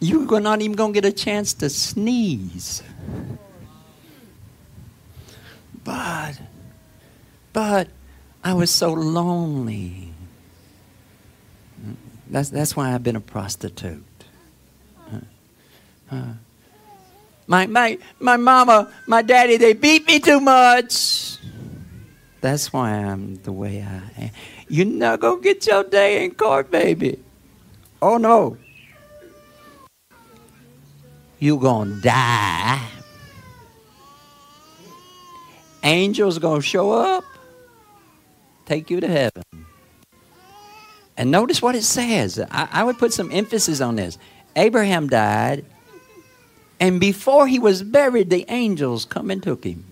You're not even going to get a chance to sneeze. But I was so lonely. That's why I've been a prostitute. My mama, my daddy, they beat me too much. That's why I'm the way I am. You're not going to get your day in court, baby. Oh, no. You're going to die. Angels going to show up, take you to heaven. And notice what it says. I would put some emphasis on this. Abraham died, and before he was buried, the angels come and took him.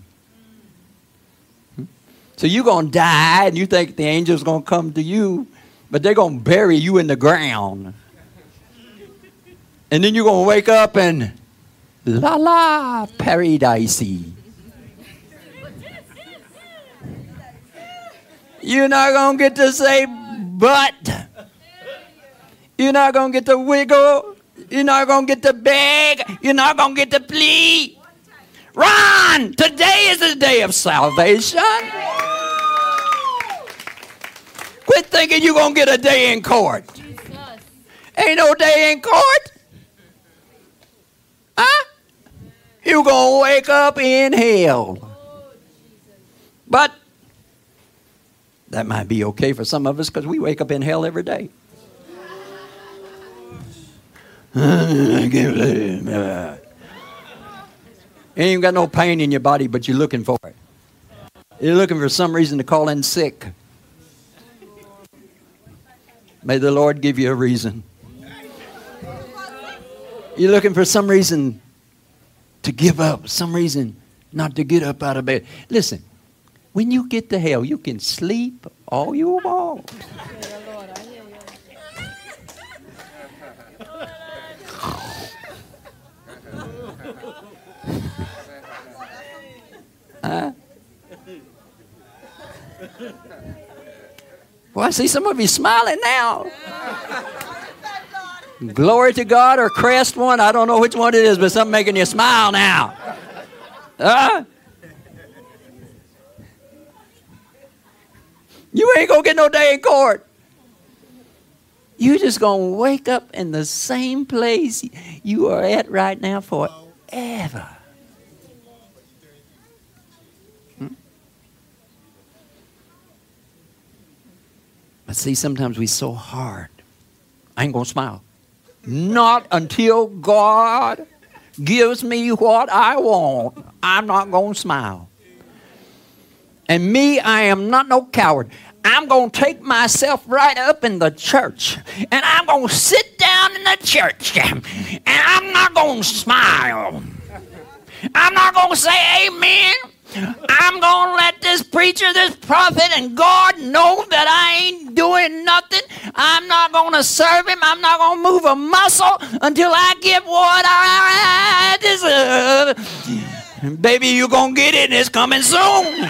So you're going to die, and you think the angels going to come to you, but they're going to bury you in the ground. And then you're going to wake up and, la, paradisey. You're not going to get to say, but. You're not going to get to wiggle. You're not going to get to beg. You're not going to get to plead. Ron, today is the day of salvation. Quit thinking you're going to get a day in court. Ain't no day in court. Huh? You're going to wake up in hell. But that might be okay for some of us because we wake up in hell every day. You ain't got no pain in your body, but you're looking for it. You're looking for some reason to call in sick. May the Lord give you a reason. You're looking for some reason to give up, some reason not to get up out of bed. Listen, when you get to hell, you can sleep all you want. Well, I see some of you smiling now. Glory to God or crest one. I don't know which one it is, but something making you smile now. You ain't going to get no day in court. You just going to wake up in the same place you are at right now forever. But see, sometimes we're so hard. I ain't going to smile. Not until God gives me what I want. I'm not going to smile. And me, I am not no coward. I'm going to take myself right up in the church. And I'm going to sit down in the church. And I'm not going to smile. I'm not going to say amen. I'm going to let this preacher, this prophet, and God know that I ain't doing nothing. I'm not going to serve him. I'm not going to move a muscle until I get what I deserve. Baby, you're going to get it. It's coming soon.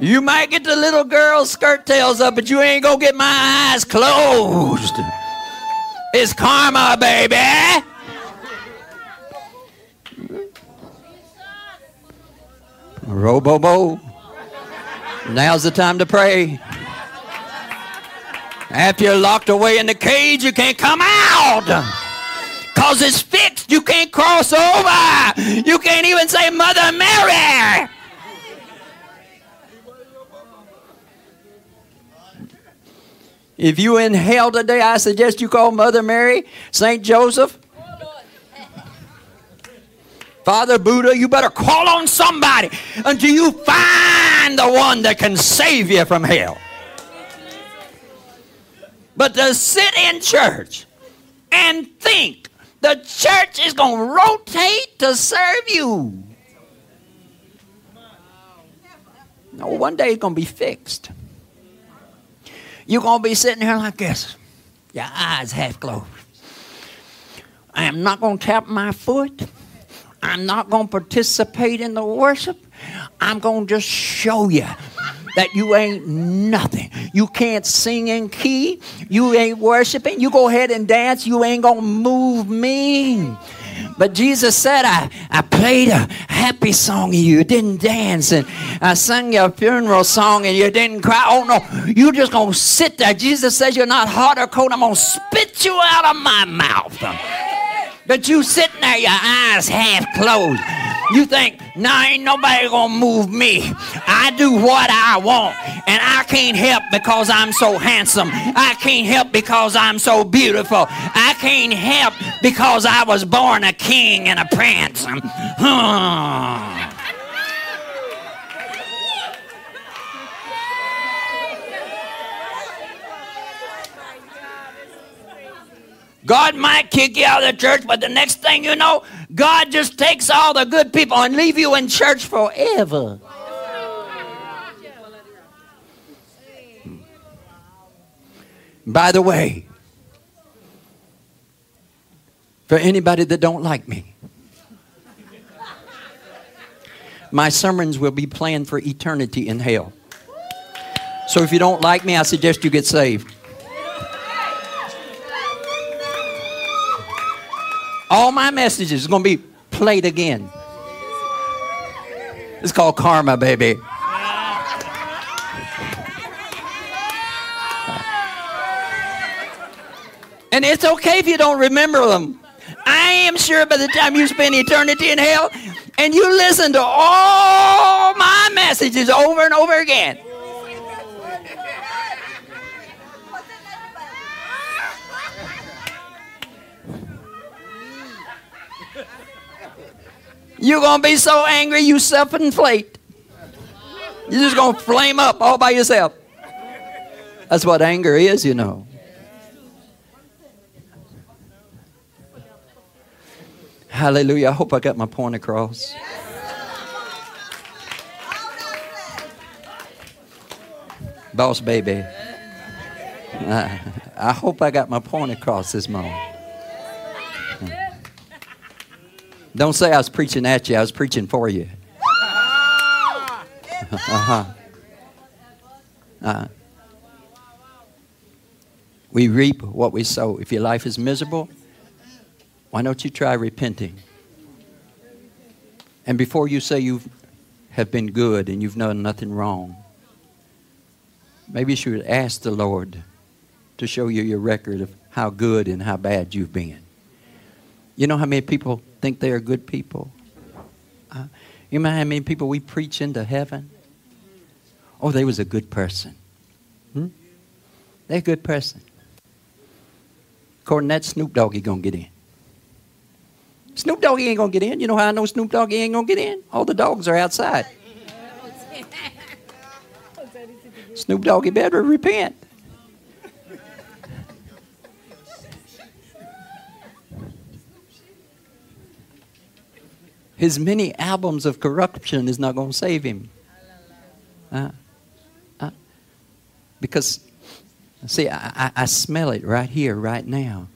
You might get the little girl's skirt tails up, but you ain't gonna get my eyes closed. It's karma, baby. Robobo. Now's the time to pray. After you're locked away in the cage, you can't come out. Because it's fixed. You can't cross over. You can't even say Mother Mary. If you in hell today, I suggest you call Mother Mary, St. Joseph, Father Buddha. You better call on somebody until you find the one that can save you from hell. But to sit in church and think the church is going to rotate to serve you. No, one day it's going to be fixed. You're going to be sitting here like this. Your eyes half closed. I am not going to tap my foot. I'm not going to participate in the worship. I'm going to just show you that you ain't nothing. You can't sing in key. You ain't worshiping. You go ahead and dance. You ain't going to move me. But Jesus said, I played a happy song and you didn't dance. And I sang your funeral song and you didn't cry. Oh, no. You're just going to sit there. Jesus says you're not hot or cold. I'm going to spit you out of my mouth. But you sitting there, your eyes half closed. You think, nah, ain't nobody gonna move me. I do what I want. And I can't help because I'm so handsome. I can't help because I'm so beautiful. I can't help because I was born a king and a prince. God might kick you out of the church, but the next thing you know, God just takes all the good people and leave you in church forever. By the way, for anybody that don't like me, my sermons will be planned for eternity in hell. So if you don't like me, I suggest you get saved. All my messages are going to be played again. It's called karma, baby. And it's okay if you don't remember them. I am sure by the time you spend eternity in hell and you listen to all my messages over and over again. You're going to be so angry you self-inflate. You're just going to flame up all by yourself. That's what anger is, you know. Hallelujah. I hope I got my point across. Boss baby. I hope I got my point across this morning. Don't say I was preaching at you. I was preaching for you. We reap what we sow. If your life is miserable, why don't you try repenting? And before you say you have been good and you've done nothing wrong, maybe you should ask the Lord to show you your record of how good and how bad you've been. You know how many people think they are good people? You know how many people we preach into heaven? Oh, they was a good person. They're a good person. According to that, Snoop Doggy going to get in. Snoop Doggy ain't going to get in. You know how I know Snoop Doggy ain't going to get in? All the dogs are outside. Snoop Doggy better repent. His many albums of corruption is not going to save him. Because, see, I smell it right here, right now.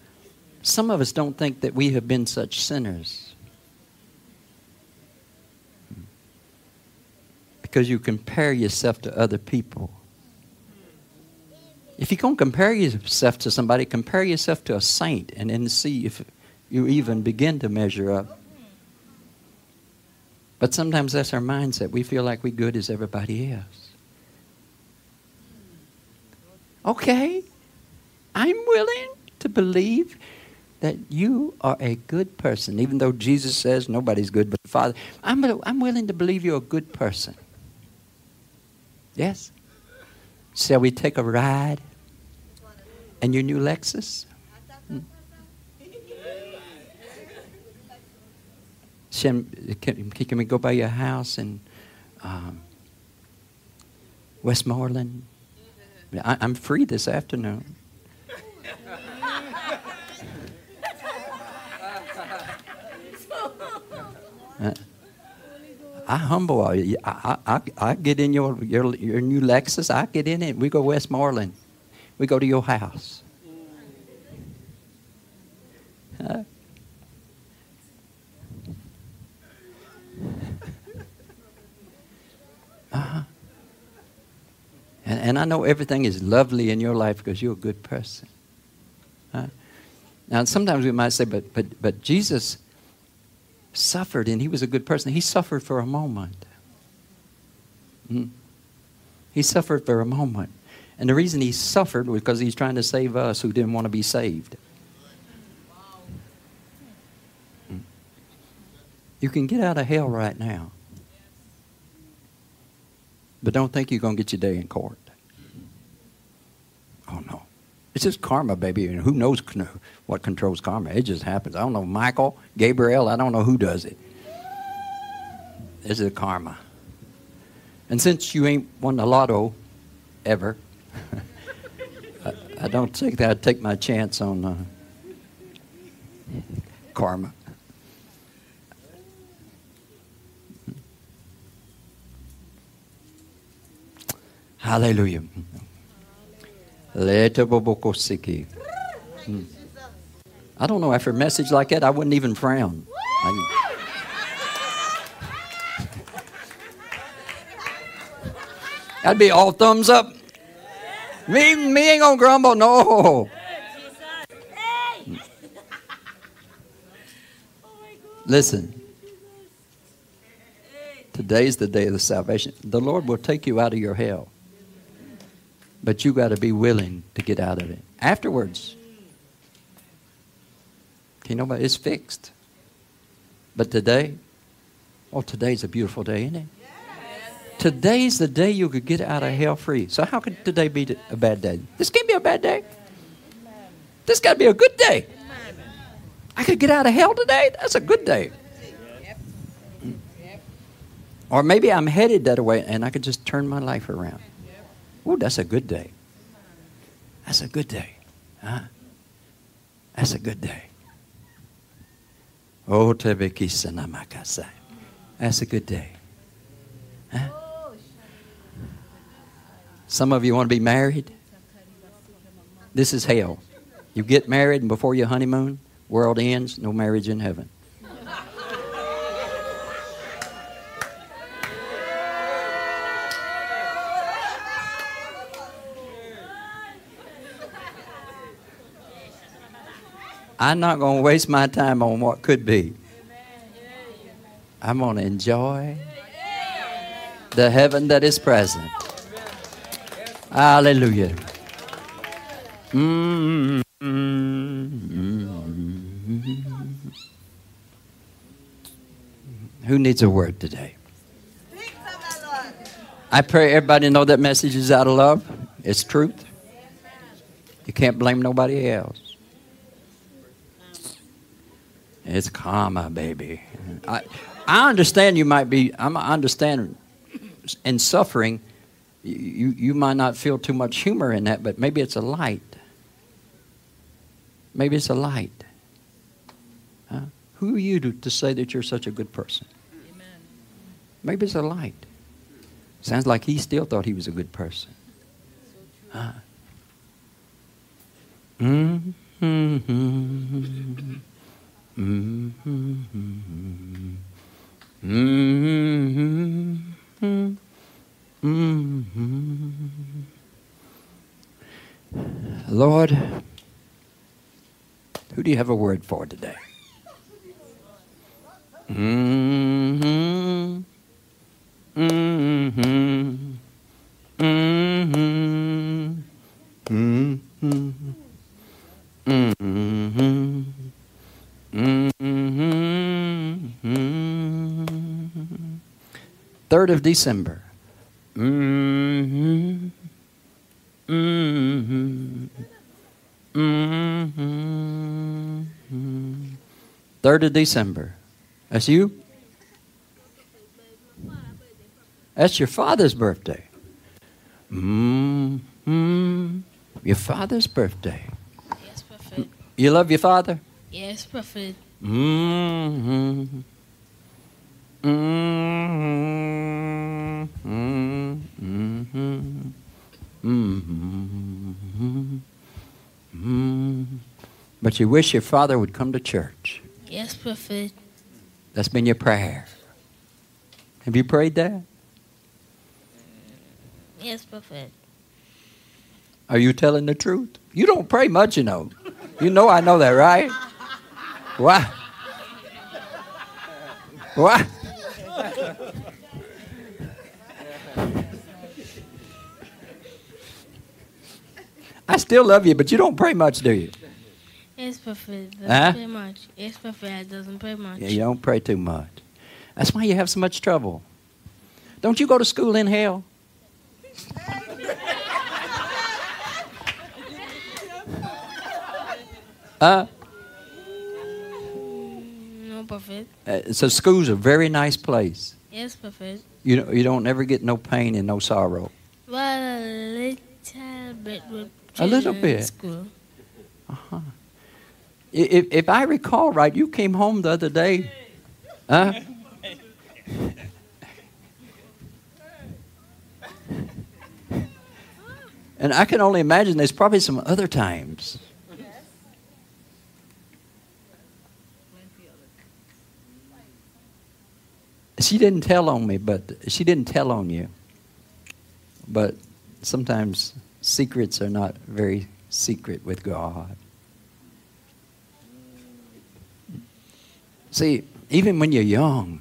Some of us don't think that we have been such sinners. Because you compare yourself to other people. If you can't compare yourself to somebody, compare yourself to a saint and then see if you even begin to measure up. But sometimes that's our mindset. We feel like we're good as everybody else. Okay, I'm willing to believe that you are a good person. Even though Jesus says nobody's good but the Father. I'm willing to believe you're a good person. Yes? Shall we take a ride in your new Lexus? Can we go by your house in Westmoreland? I'm free this afternoon. I humble all you. I get in your new Lexus. I get in it. We go Westmoreland. We go to your house. And I know everything is lovely in your life because you're a good person. Now, sometimes we might say, but Jesus suffered and he was a good person. He suffered for a moment. He suffered for a moment. And the reason he suffered was because he's trying to save us who didn't want to be saved. You can get out of hell right now. But don't think you're going to get your day in court. Oh, no. It's just karma, baby. And who knows what controls karma? It just happens. I don't know Michael, Gabriel. I don't know who does it. This is karma. And since you ain't won the lotto ever, I don't think that I'd take my chance on karma. Hallelujah. I don't know, after a message like that, I wouldn't even frown. I'd be all thumbs up. Me ain't gonna grumble, no. Listen. Today's the day of the salvation. The Lord will take you out of your hell. But you got to be willing to get out of it. Afterwards, you know, it's fixed. But today, oh, today's a beautiful day, isn't it? Yes. Today's the day you could get out of hell free. So how could today be a bad day? This can't be a bad day. This got to be a good day. I could get out of hell today? That's a good day. Or maybe I'm headed that way and I could just turn my life around. Oh, that's a good day. That's a good day. That's a good day. Oh, Tabekisana Makasai. That's a good day. Some of you want to be married? This is hell. You get married and before your honeymoon, world ends, no marriage in heaven. I'm not going to waste my time on what could be. I'm going to enjoy the heaven that is present. Hallelujah. Who needs a word today? I pray everybody know that message is out of love. It's truth. You can't blame nobody else. It's karma, baby. I understand you might be, I understand in suffering, you might not feel too much humor in that, but maybe it's a light. Maybe it's a light. Huh? Who are you to say that you're such a good person? Amen. Maybe it's a light. Sounds like he still thought he was a good person. Huh? Mm-hmm. Mm-hmm. Mm-hmm. Mm-hmm. Lord, who do you have a word for today? Mm-hmm. Mm-hmm. Mm-hmm. Mm-hmm. Mm-hmm. Mm-hmm. 3rd of December. Mm-hmm. Mm-hmm. Mm-hmm. 3rd of December. That's you? That's your father's birthday. Mm-hmm. Your father's birthday. Yes, Prophet. You love your father? Yes, Prophet. Mm-hmm. Mm-hmm. Mm-hmm. Mm-hmm. Mm-hmm. But you wish your father would come to church. Yes, Prophet. That's been your prayer. Have you prayed that? Yes, Prophet. Are you telling the truth? You don't pray much, you know. You know I know that, right? What? What? I still love you, but you don't pray much, do you? Yes, Prophet. Doesn't pray much. Yes, Prophet. I doesn't pray much. Yeah, you don't pray too much. That's why you have so much trouble. Don't you go to school in hell? Prophet. So school's a very nice place. Yes, Prophet. You don't ever get no pain and no sorrow. Well, a little bit in school. Uh-huh. If I recall right, you came home the other day. Huh? And I can only imagine there's probably some other times. She didn't tell on me, but she didn't tell on you. But sometimes secrets are not very secret with God. See, even when you're young,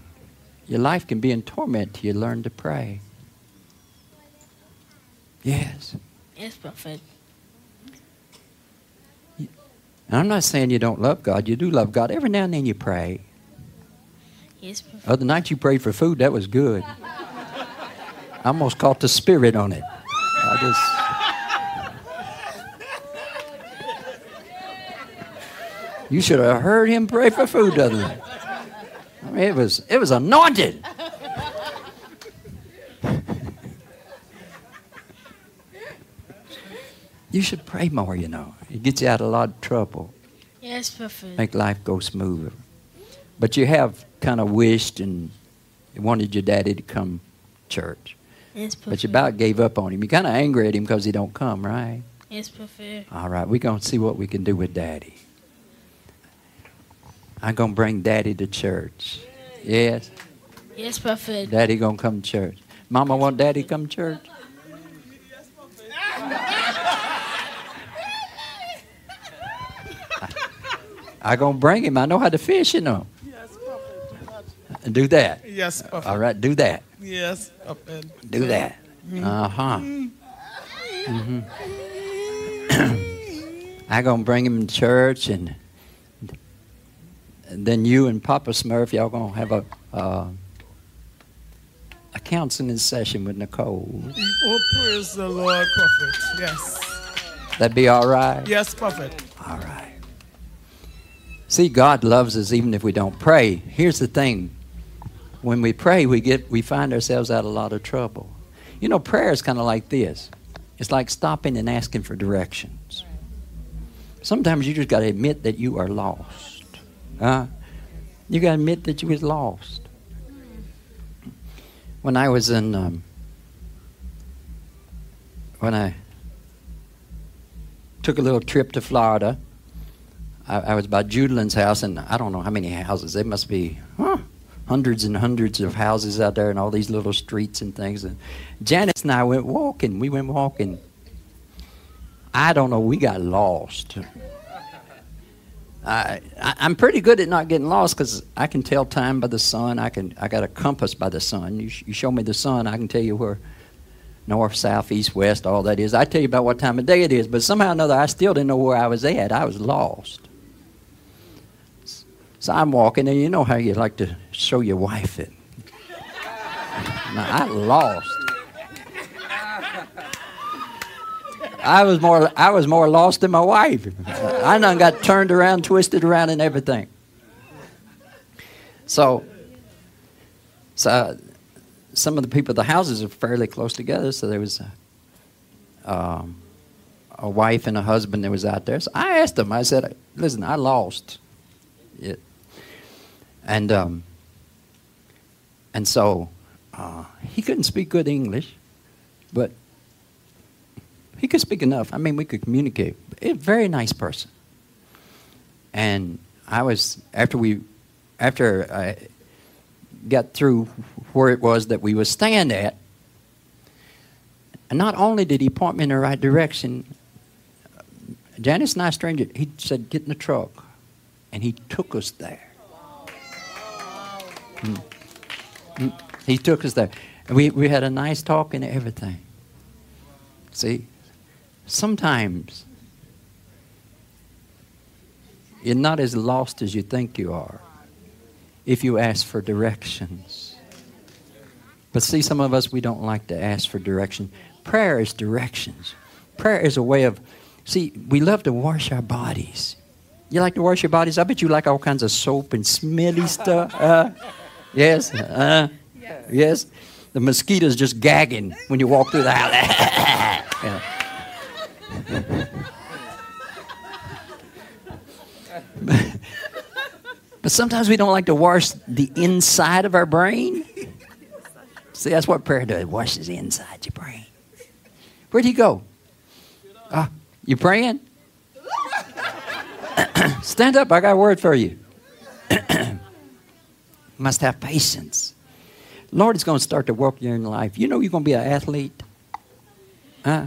your life can be in torment till you learn to pray. Yes. Yes, Prophet. And I'm not saying you don't love God. You do love God. Every now and then you pray. Yes, Prophet. Other night you prayed for food. That was good. I almost caught the spirit on it. You should have heard him pray for food the other night. I mean, it was anointed. You should pray more, you know. It gets you out of a lot of trouble. Yes, Prophet. Make life go smoother. But you have kind of wished and wanted your daddy to come to church. Yes, but you about gave up on him. You're kind of angry at him because he don't come, right? Yes, Prophet. All right, we're going to see what we can do with Daddy. I'm going to bring Daddy to church. Yes? Yes, Prophet. Daddy going to come to church. Mama, want Daddy to come to church? I'm going to bring him. I know how to fish, you know. Yes, Prophet. Do that. Yes, Prophet. All right, do that. Yes, Prophet. Do that. Uh-huh. Mm-hmm. I'm going to bring him to church, and then you and Papa Smurf, y'all going to have a counseling session with Nicole. Oh, praise the Lord, Prophet. Yes. That be all right? Yes, Prophet. All right. See, God loves us even if we don't pray. Here's the thing. When we pray, we find ourselves out of a lot of trouble. You know, prayer is kind of like this. It's like stopping and asking for directions. Sometimes you just got to admit that you are lost. You got to admit that you was lost. When I was in... when I took a little trip to Florida... I was by Judelin's house, and I don't know how many houses. There must be hundreds and hundreds of houses out there and all these little streets and things. And Janice and I went walking. We went walking. I don't know. We got lost. I'm pretty good at not getting lost because I can tell time by the sun. I got a compass by the sun. You show me the sun, I can tell you where north, south, east, west, all that is. I tell you about what time of day it is. But somehow or another, I still didn't know where I was at. I was lost. So I'm walking, and you know how you like to show your wife it. Now, I lost. I was more lost than my wife. I done got turned around, twisted around, and everything. So some of the people, the houses are fairly close together, so there was a wife and a husband that was out there. So I asked them. I said, "Listen, I lost." It. And so he couldn't speak good English, but he could speak enough. I mean, we could communicate. A very nice person. And I was after I got through where it was that we were staying at. And not only did he point me in the right direction, Janice and I, stranger, he said, "Get in the truck." And he took us there. He took us there. And we had a nice talk and everything. See, sometimes you're not as lost as you think you are if you ask for directions. But see, some of us, we don't like to ask for direction. Prayer is directions. Prayer is a way of... See, we love to wash our bodies. You like to wash your bodies? I bet you like all kinds of soap and smelly stuff. Yes? Yes. Yes? The mosquitoes just gagging when you walk through the house. But sometimes we don't like to wash the inside of our brain. See, that's what prayer does. It washes the inside of your brain. Where'd he go? You praying? Stand up, I got a word for you. Must have patience. Lord is going to start to work you in life. You know you're going to be an athlete? Huh?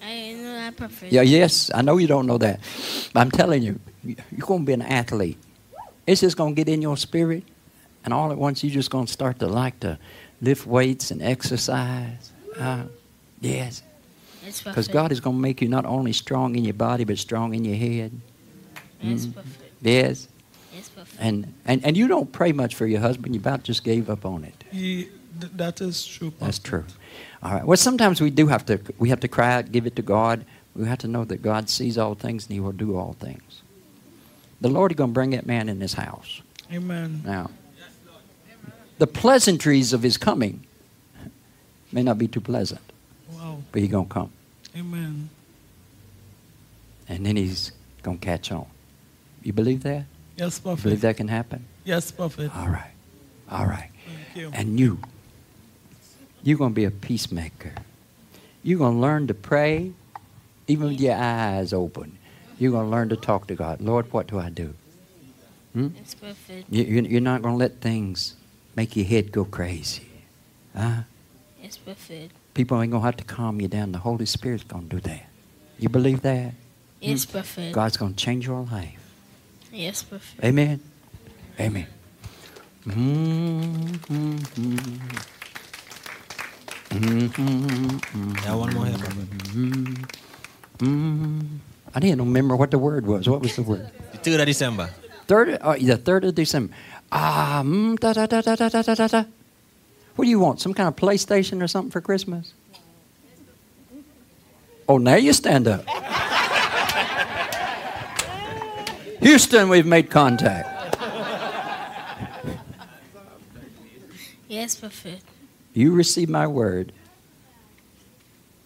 I know that, Prophet. Yeah, yes, I know you don't know that. But I'm telling you, you're going to be an athlete. It's just going to get in your spirit. And all at once, you're just going to start to like to lift weights and exercise. Yes. Because God is going to make you not only strong in your body, but strong in your head. Yes, perfect. Yes. Yes, perfect. And you don't pray much for your husband. You about just gave up on it. That is true. Perfect. That's true. All right. Well, sometimes we have to cry out, give it to God. We have to know that God sees all things and He will do all things. The Lord is going to bring that man in His house. Amen. Now, the pleasantries of His coming may not be too pleasant. Wow. But He's going to come. Amen. And then He's going to catch on. You believe that? Yes, Prophet. Believe that can happen? Yes, Prophet. All right. All right. Thank you. And you're going to be a peacemaker. You're going to learn to pray even with your eyes open, you're going to learn to talk to God. Lord, what do I do? Hmm? That's perfect. You're not going to let things make your head go crazy. Huh? That's perfect. People ain't going to have to calm you down. The Holy Spirit's going to do that. You believe that? Yes, perfect. God's going to change your life. Yes, perfect. Amen? Amen. Mm-hmm. Mm-hmm. Yeah, one more here, Prophet. Mm-hmm. I didn't remember what the word was. What was the word? The 3rd of December. The 3rd of December. What do you want? Some kind of PlayStation or something for Christmas? Oh, now you stand up. Houston, we've made contact. Yes, Prophet. You receive my word,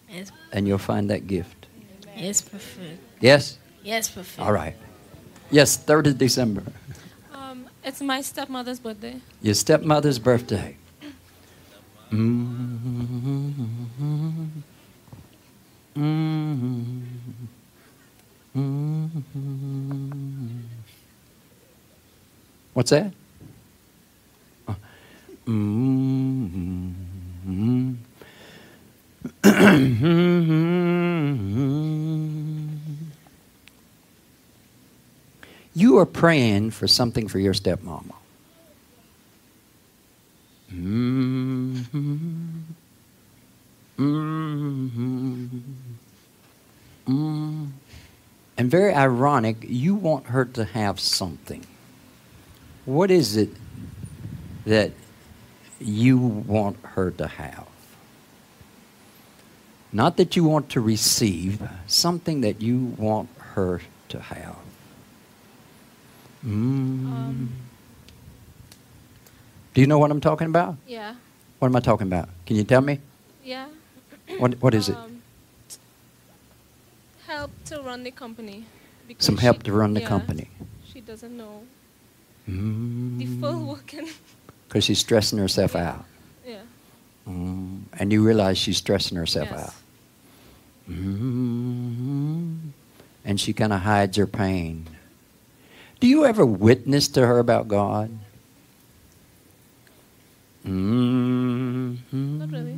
yes, and you'll find that gift. Yes, Prophet. Yes? Yes, Prophet. All right. Yes, 3rd of December. It's my stepmother's birthday. Your stepmother's birthday. Mm-hmm. Mm-hmm. Mm-hmm. What's that? Mm-hmm. You are praying for something for your stepmama. Mm-hmm. Mm-hmm. Mm-hmm. And very ironic, you want her to have something. What is it that you want her to have? Not that you want to receive, something that you want her to have. Mm. Do you know what I'm talking about? Yeah. What am I talking about? Can you tell me? Yeah. What is it? Help to run the company. Some help to run the company. She doesn't know the full working. Because she's stressing herself out. Yeah. And you realize she's stressing herself out. Mm-hmm. And she kind of hides her pain. Do you ever witness to her about God? Mm-hmm. Not really.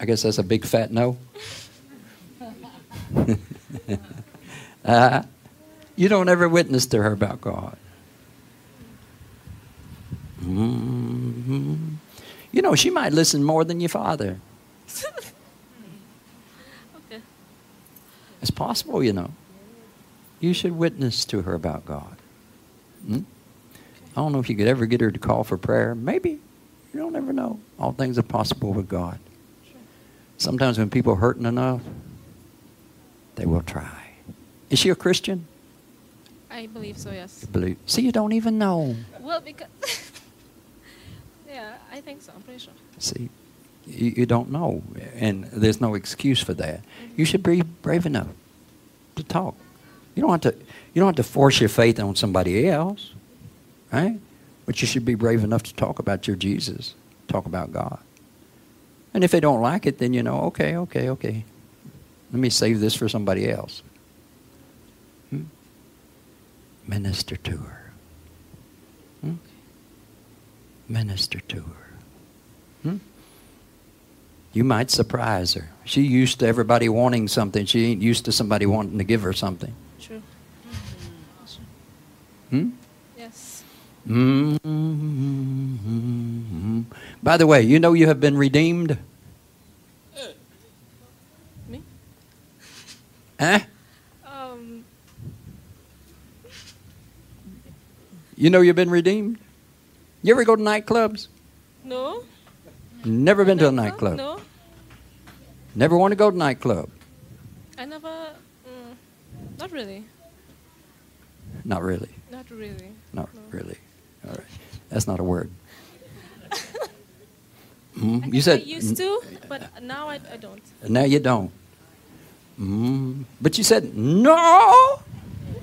I guess that's a big fat no. You don't ever witness to her about God. Mm-hmm. You know, she might listen more than your father. Okay. It's possible, you know. You should witness to her about God. Hmm? I don't know if you could ever get her to call for prayer. Maybe. You don't ever know. All things are possible with God. Sometimes when people are hurting enough, they will try. Is she a Christian? I believe so, yes. You believe? See, you don't even know. Well, because... Yeah, I think so. I'm pretty sure. See, you don't know, and there's no excuse for that. Mm-hmm. You should be brave enough to talk. You don't have to force your faith on somebody else, right? But you should be brave enough to talk about your Jesus, talk about God. And if they don't like it, then you know, okay. Let me save this for somebody else. Hmm? Minister to her. Hmm? Minister to her. Hmm? You might surprise her. She's used to everybody wanting something. She ain't used to somebody wanting to give her something. True. Hmm? Yes. Mm-hmm. By the way, you know you have been redeemed? Me? Huh? You know you've been redeemed? You ever go to nightclubs? No. Never been to a nightclub? No. Never want to go to a nightclub? I never... not really. Not really? Not really. Not really. All right. That's not a word. You said... I used to, but now I don't. Now you don't. But you said, no!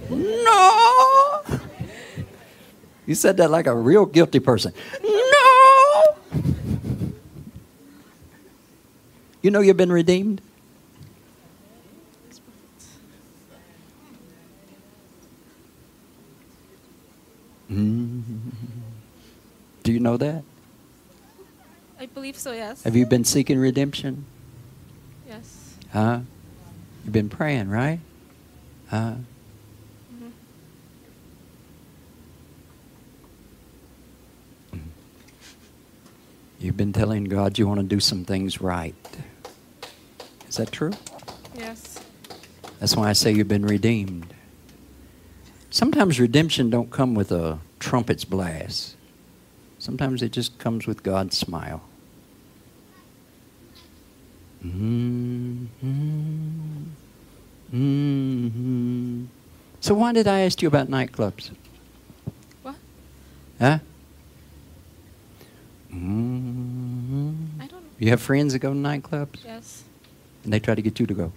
No! You said that like a real guilty person. No! You know you've been redeemed? Do you know that? I believe so, yes. Have you been seeking redemption? Yes. Huh? You've been praying, right? Huh? Mm-hmm. You've been telling God you want to do some things right. Is that true? Yes. That's why I say you've been redeemed. Sometimes redemption don't come with a trumpet's blast. Sometimes it just comes with God's smile. Mm-hmm. Mm-hmm. So why did I ask you about nightclubs? What? Huh? Mm-hmm. I don't know. You have friends that go to nightclubs? Yes. And they try to get you to go?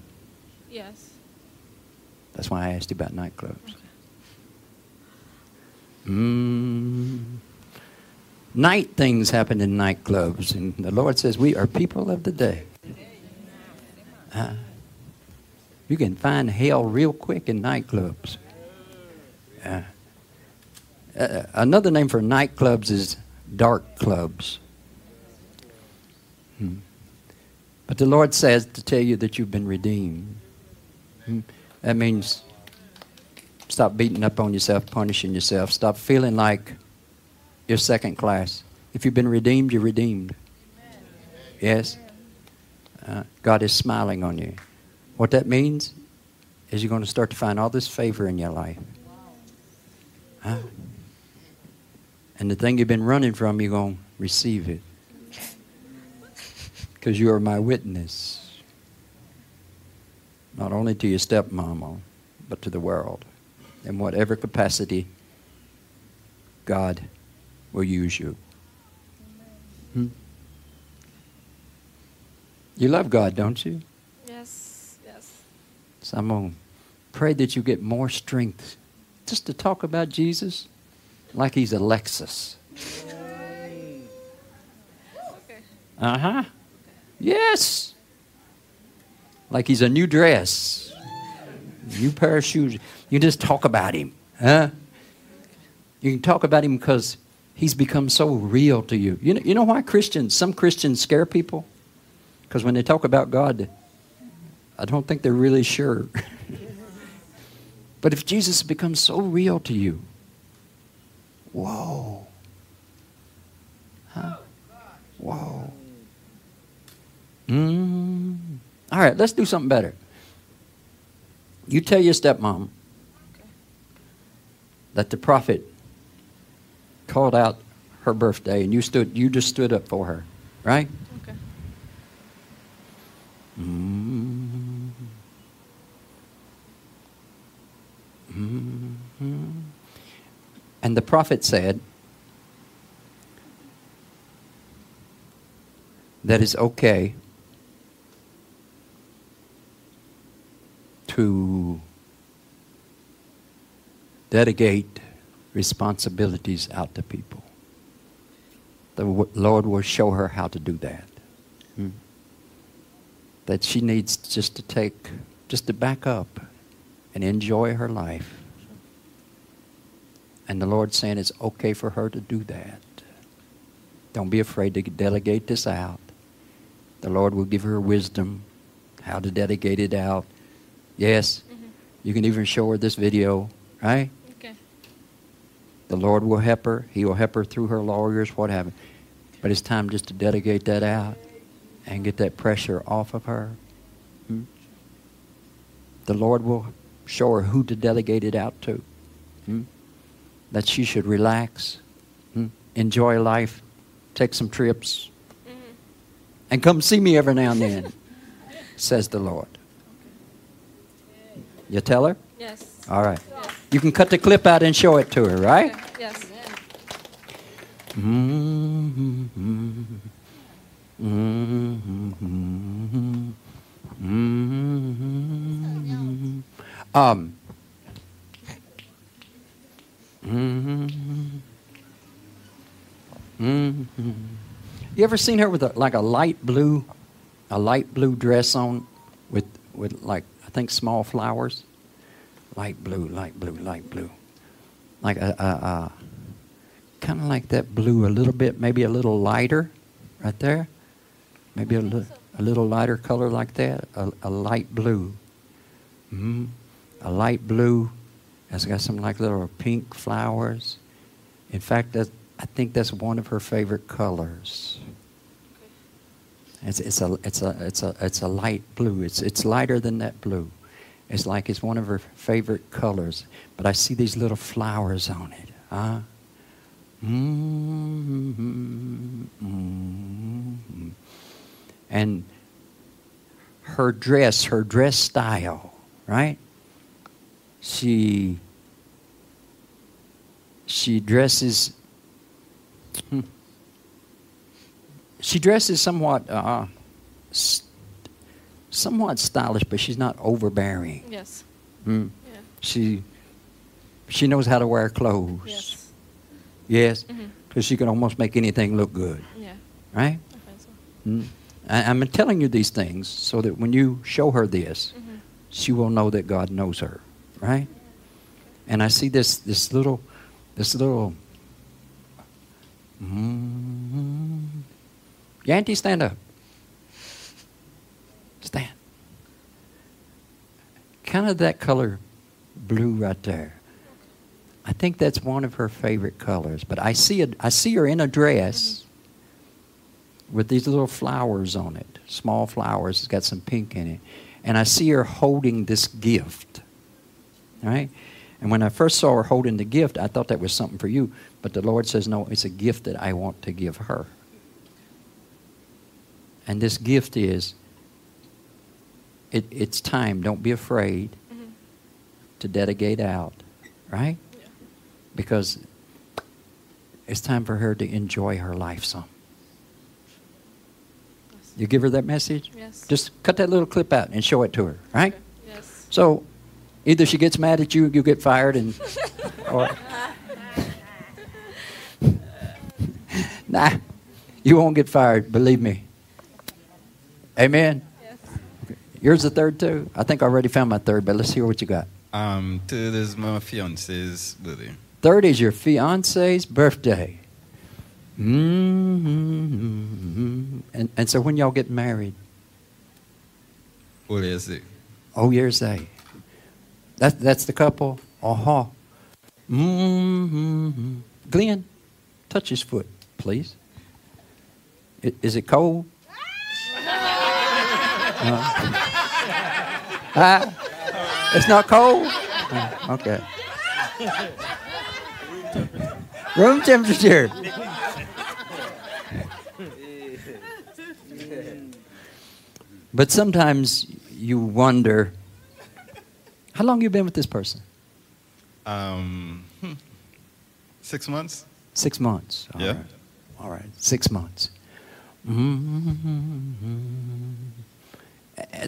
Yes. That's why I asked you about nightclubs. Okay. Night things happen in nightclubs, and the Lord says we are people of the day. You can find hell real quick in nightclubs. Another name for nightclubs is dark clubs. But the Lord says to tell you that you've been redeemed. That means stop beating up on yourself, punishing yourself. Stop feeling like you're second class. If you've been redeemed, you're redeemed. Amen. Yes? God is smiling on you. What that means is you're going to start to find all this favor in your life. Huh? And the thing you've been running from, you're going to receive it. Because you are my witness, not only to your stepmama, but to the world. In whatever capacity, God will use you. You love God, don't you? Yes, yes. So I'm going to pray that you get more strength just to talk about Jesus like he's a Lexus. Uh-huh. Yes. Like he's a new dress, new pair of shoes. You just talk about him. Huh? You can talk about him because he's become so real to you. You know why Christians, some Christians scare people? Because when they talk about God, I don't think they're really sure. But if Jesus becomes so real to you, whoa. Huh? Whoa. All right, let's do something better. You tell your stepmom that the prophet called out her birthday, and you just stood up for her, right? Okay. And the prophet said that it's okay to delegate responsibilities out to people. The Lord will show her how to do that. That she needs just to back up and enjoy her life. And the Lord's saying it's okay for her to do that. Don't be afraid to delegate this out. The Lord will give her wisdom how to delegate it out. Yes, you can even show her this video, right? Okay. The Lord will help her. He will help her through her lawyers, what have you. But it's time just to delegate that out and get that pressure off of her. The Lord will show her who to delegate it out to. That she should relax, enjoy life, take some trips, and come see me every now and then, says the Lord. You tell her? Yes. All right. Yes. You can cut the clip out and show it to her, right? Okay. Yes. You ever seen her with a light blue dress on with like, I think, small flowers? Light blue, light blue, light blue. Like kind of like that blue a little bit, maybe a little lighter right there. Maybe a little lighter color like that, a light blue. A light blue. It's got some like little pink flowers. In fact, I think that's one of her favorite colors. It's a light blue. It's lighter than that blue. It's like it's one of her favorite colors. But I see these little flowers on it. And her dress style, right? She dresses somewhat somewhat stylish, but she's not overbearing. Yes. Yeah. She knows how to wear clothes. Yes. Yes, because she can almost make anything look good. Yeah. Right? I think so. I'm telling you these things so that when you show her this, she will know that God knows her, right? And I see this little. Yanti, stand up. Stand. Kind of that color blue right there. I think that's one of her favorite colors. But I see her in a dress with these little flowers on it, small flowers. It's got some pink in it. And I see her holding this gift, right? And when I first saw her holding the gift, I thought that was something for you. But the Lord says, no, it's a gift that I want to give her. And this gift is, it's time. Don't be afraid to dedicate out, right? Yeah. Because it's time for her to enjoy her life some. Yes. You give her that message? Yes. Just cut that little clip out and show it to her, right? Okay. Yes. So either she gets mad at you, you get fired, and or nah, you won't get fired, believe me. Amen. Yes. Okay. Yours the third too. I think I already found my third, but let's hear what you got. Third is my fiance's birthday. Third is your fiance's birthday. And so when y'all get married? 4 years ago. Oh, years ago. That's the couple. Glenn, touch his foot, please. Is it cold? It's not cold? Okay. Room temperature. But sometimes you wonder, how long you been with this person? 6 months. 6 months. All yeah. Right. All right. 6 months.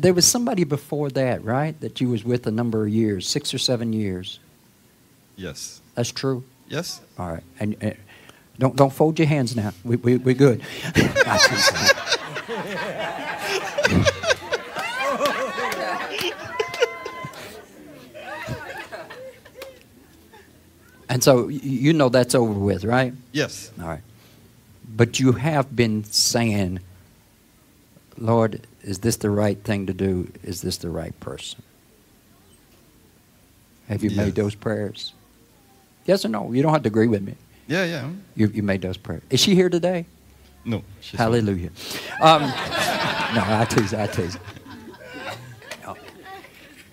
There was somebody before that, right? That you was with a number of years, 6 or 7 years. Yes. That's true. Yes. All right, and don't fold your hands now. We good. And so you know that's over with, right? Yes. All right, but you have been saying, Lord, is this the right thing to do? Is this the right person? Have you made those prayers? Yes or no? You don't have to agree with me. Yeah, yeah. You made those prayers. Is she here today? No. Hallelujah. No, I tease. No.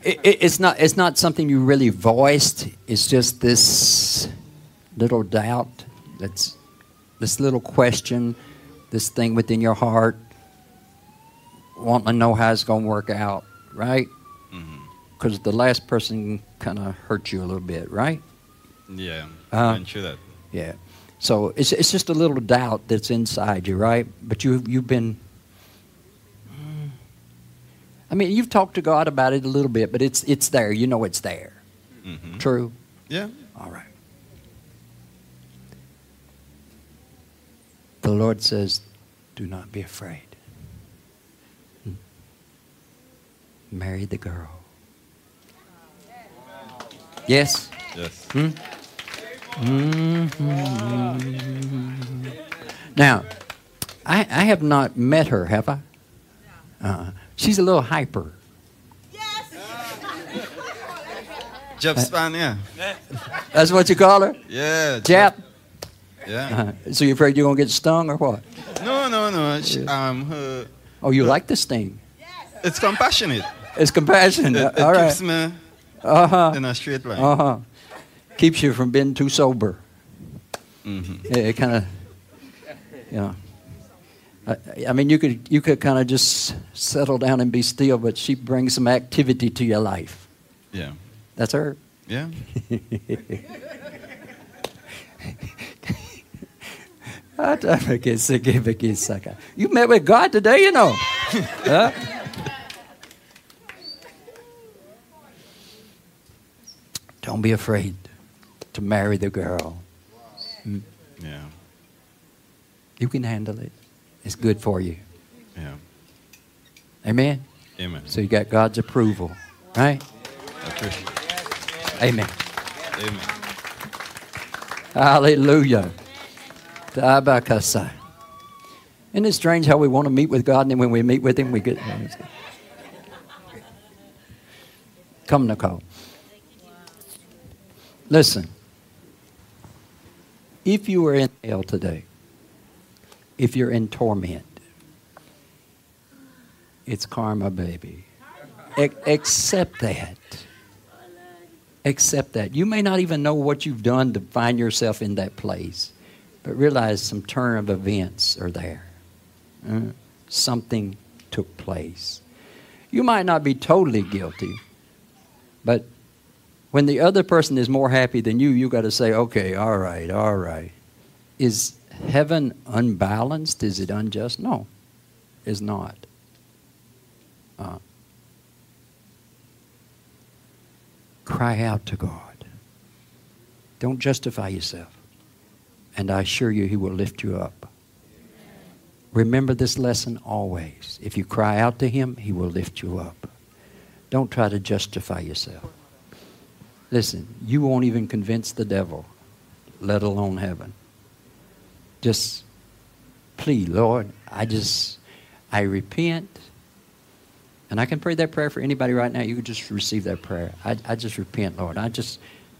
It's not something you really voiced. It's just this little doubt. That's this little question, this thing within your heart. Wanting to know how it's going to work out, right? Because the last person kind of hurt you a little bit, right? Yeah, I'm sure that. Yeah, so it's just a little doubt that's inside you, right? But you've been, I mean, you've talked to God about it a little bit, but it's there. You know it's there. True? Yeah. All right. The Lord says, do not be afraid. Marry the girl. Yes? Yes. Mm-hmm. Now, I have not met her, have I? She's a little hyper. Jap spine, yeah. That's what you call her? Yeah. Jap? Yeah. So you're afraid you're going to get stung or what? No. You like this thing? Yes. It's compassionate. It's compassionate. It keeps me in a straight line. Keeps you from being too sober. Mm-hmm. It kind of, you know. I mean, you could kind of just settle down and be still, but she brings some activity to your life. Yeah. That's her. Yeah. You met with God today, you know. Huh? Don't be afraid to marry the girl. Mm. Yeah. You can handle it. It's good for you. Yeah. Amen? Amen. So you got God's approval, right? I appreciate it. Amen. Amen. Hallelujah. Isn't it strange how we want to meet with God, and then when we meet with Him, we get... Come, Nicole. Listen. If you were in hell today, if you're in torment, it's karma, baby. Accept that. Accept that. You may not even know what you've done to find yourself in that place, but realize some turn of events are there. Something took place. You might not be totally guilty, but when the other person is more happy than you, you got to say, okay, all right. Is heaven unbalanced? Is it unjust? No, it's not. Cry out to God. Don't justify yourself. And I assure you, He will lift you up. Remember this lesson always. If you cry out to Him, He will lift you up. Don't try to justify yourself. Listen, you won't even convince the devil, let alone heaven. Just plead, Lord, I repent. And I can pray that prayer for anybody right now. You can just receive that prayer. I just repent, Lord.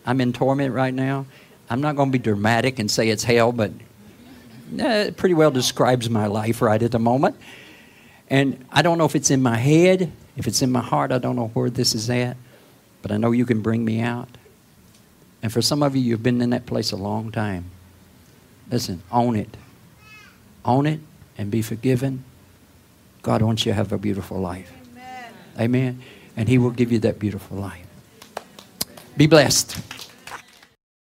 I'm in torment right now. I'm not going to be dramatic and say it's hell, but it pretty well describes my life right at the moment. And I don't know if it's in my head, if it's in my heart. I don't know where this is at, but I know you can bring me out. And for some of you, you've been in that place a long time. Listen, own it. Own it and be forgiven. God wants you to have a beautiful life. Amen. And He will give you that beautiful life. Be blessed.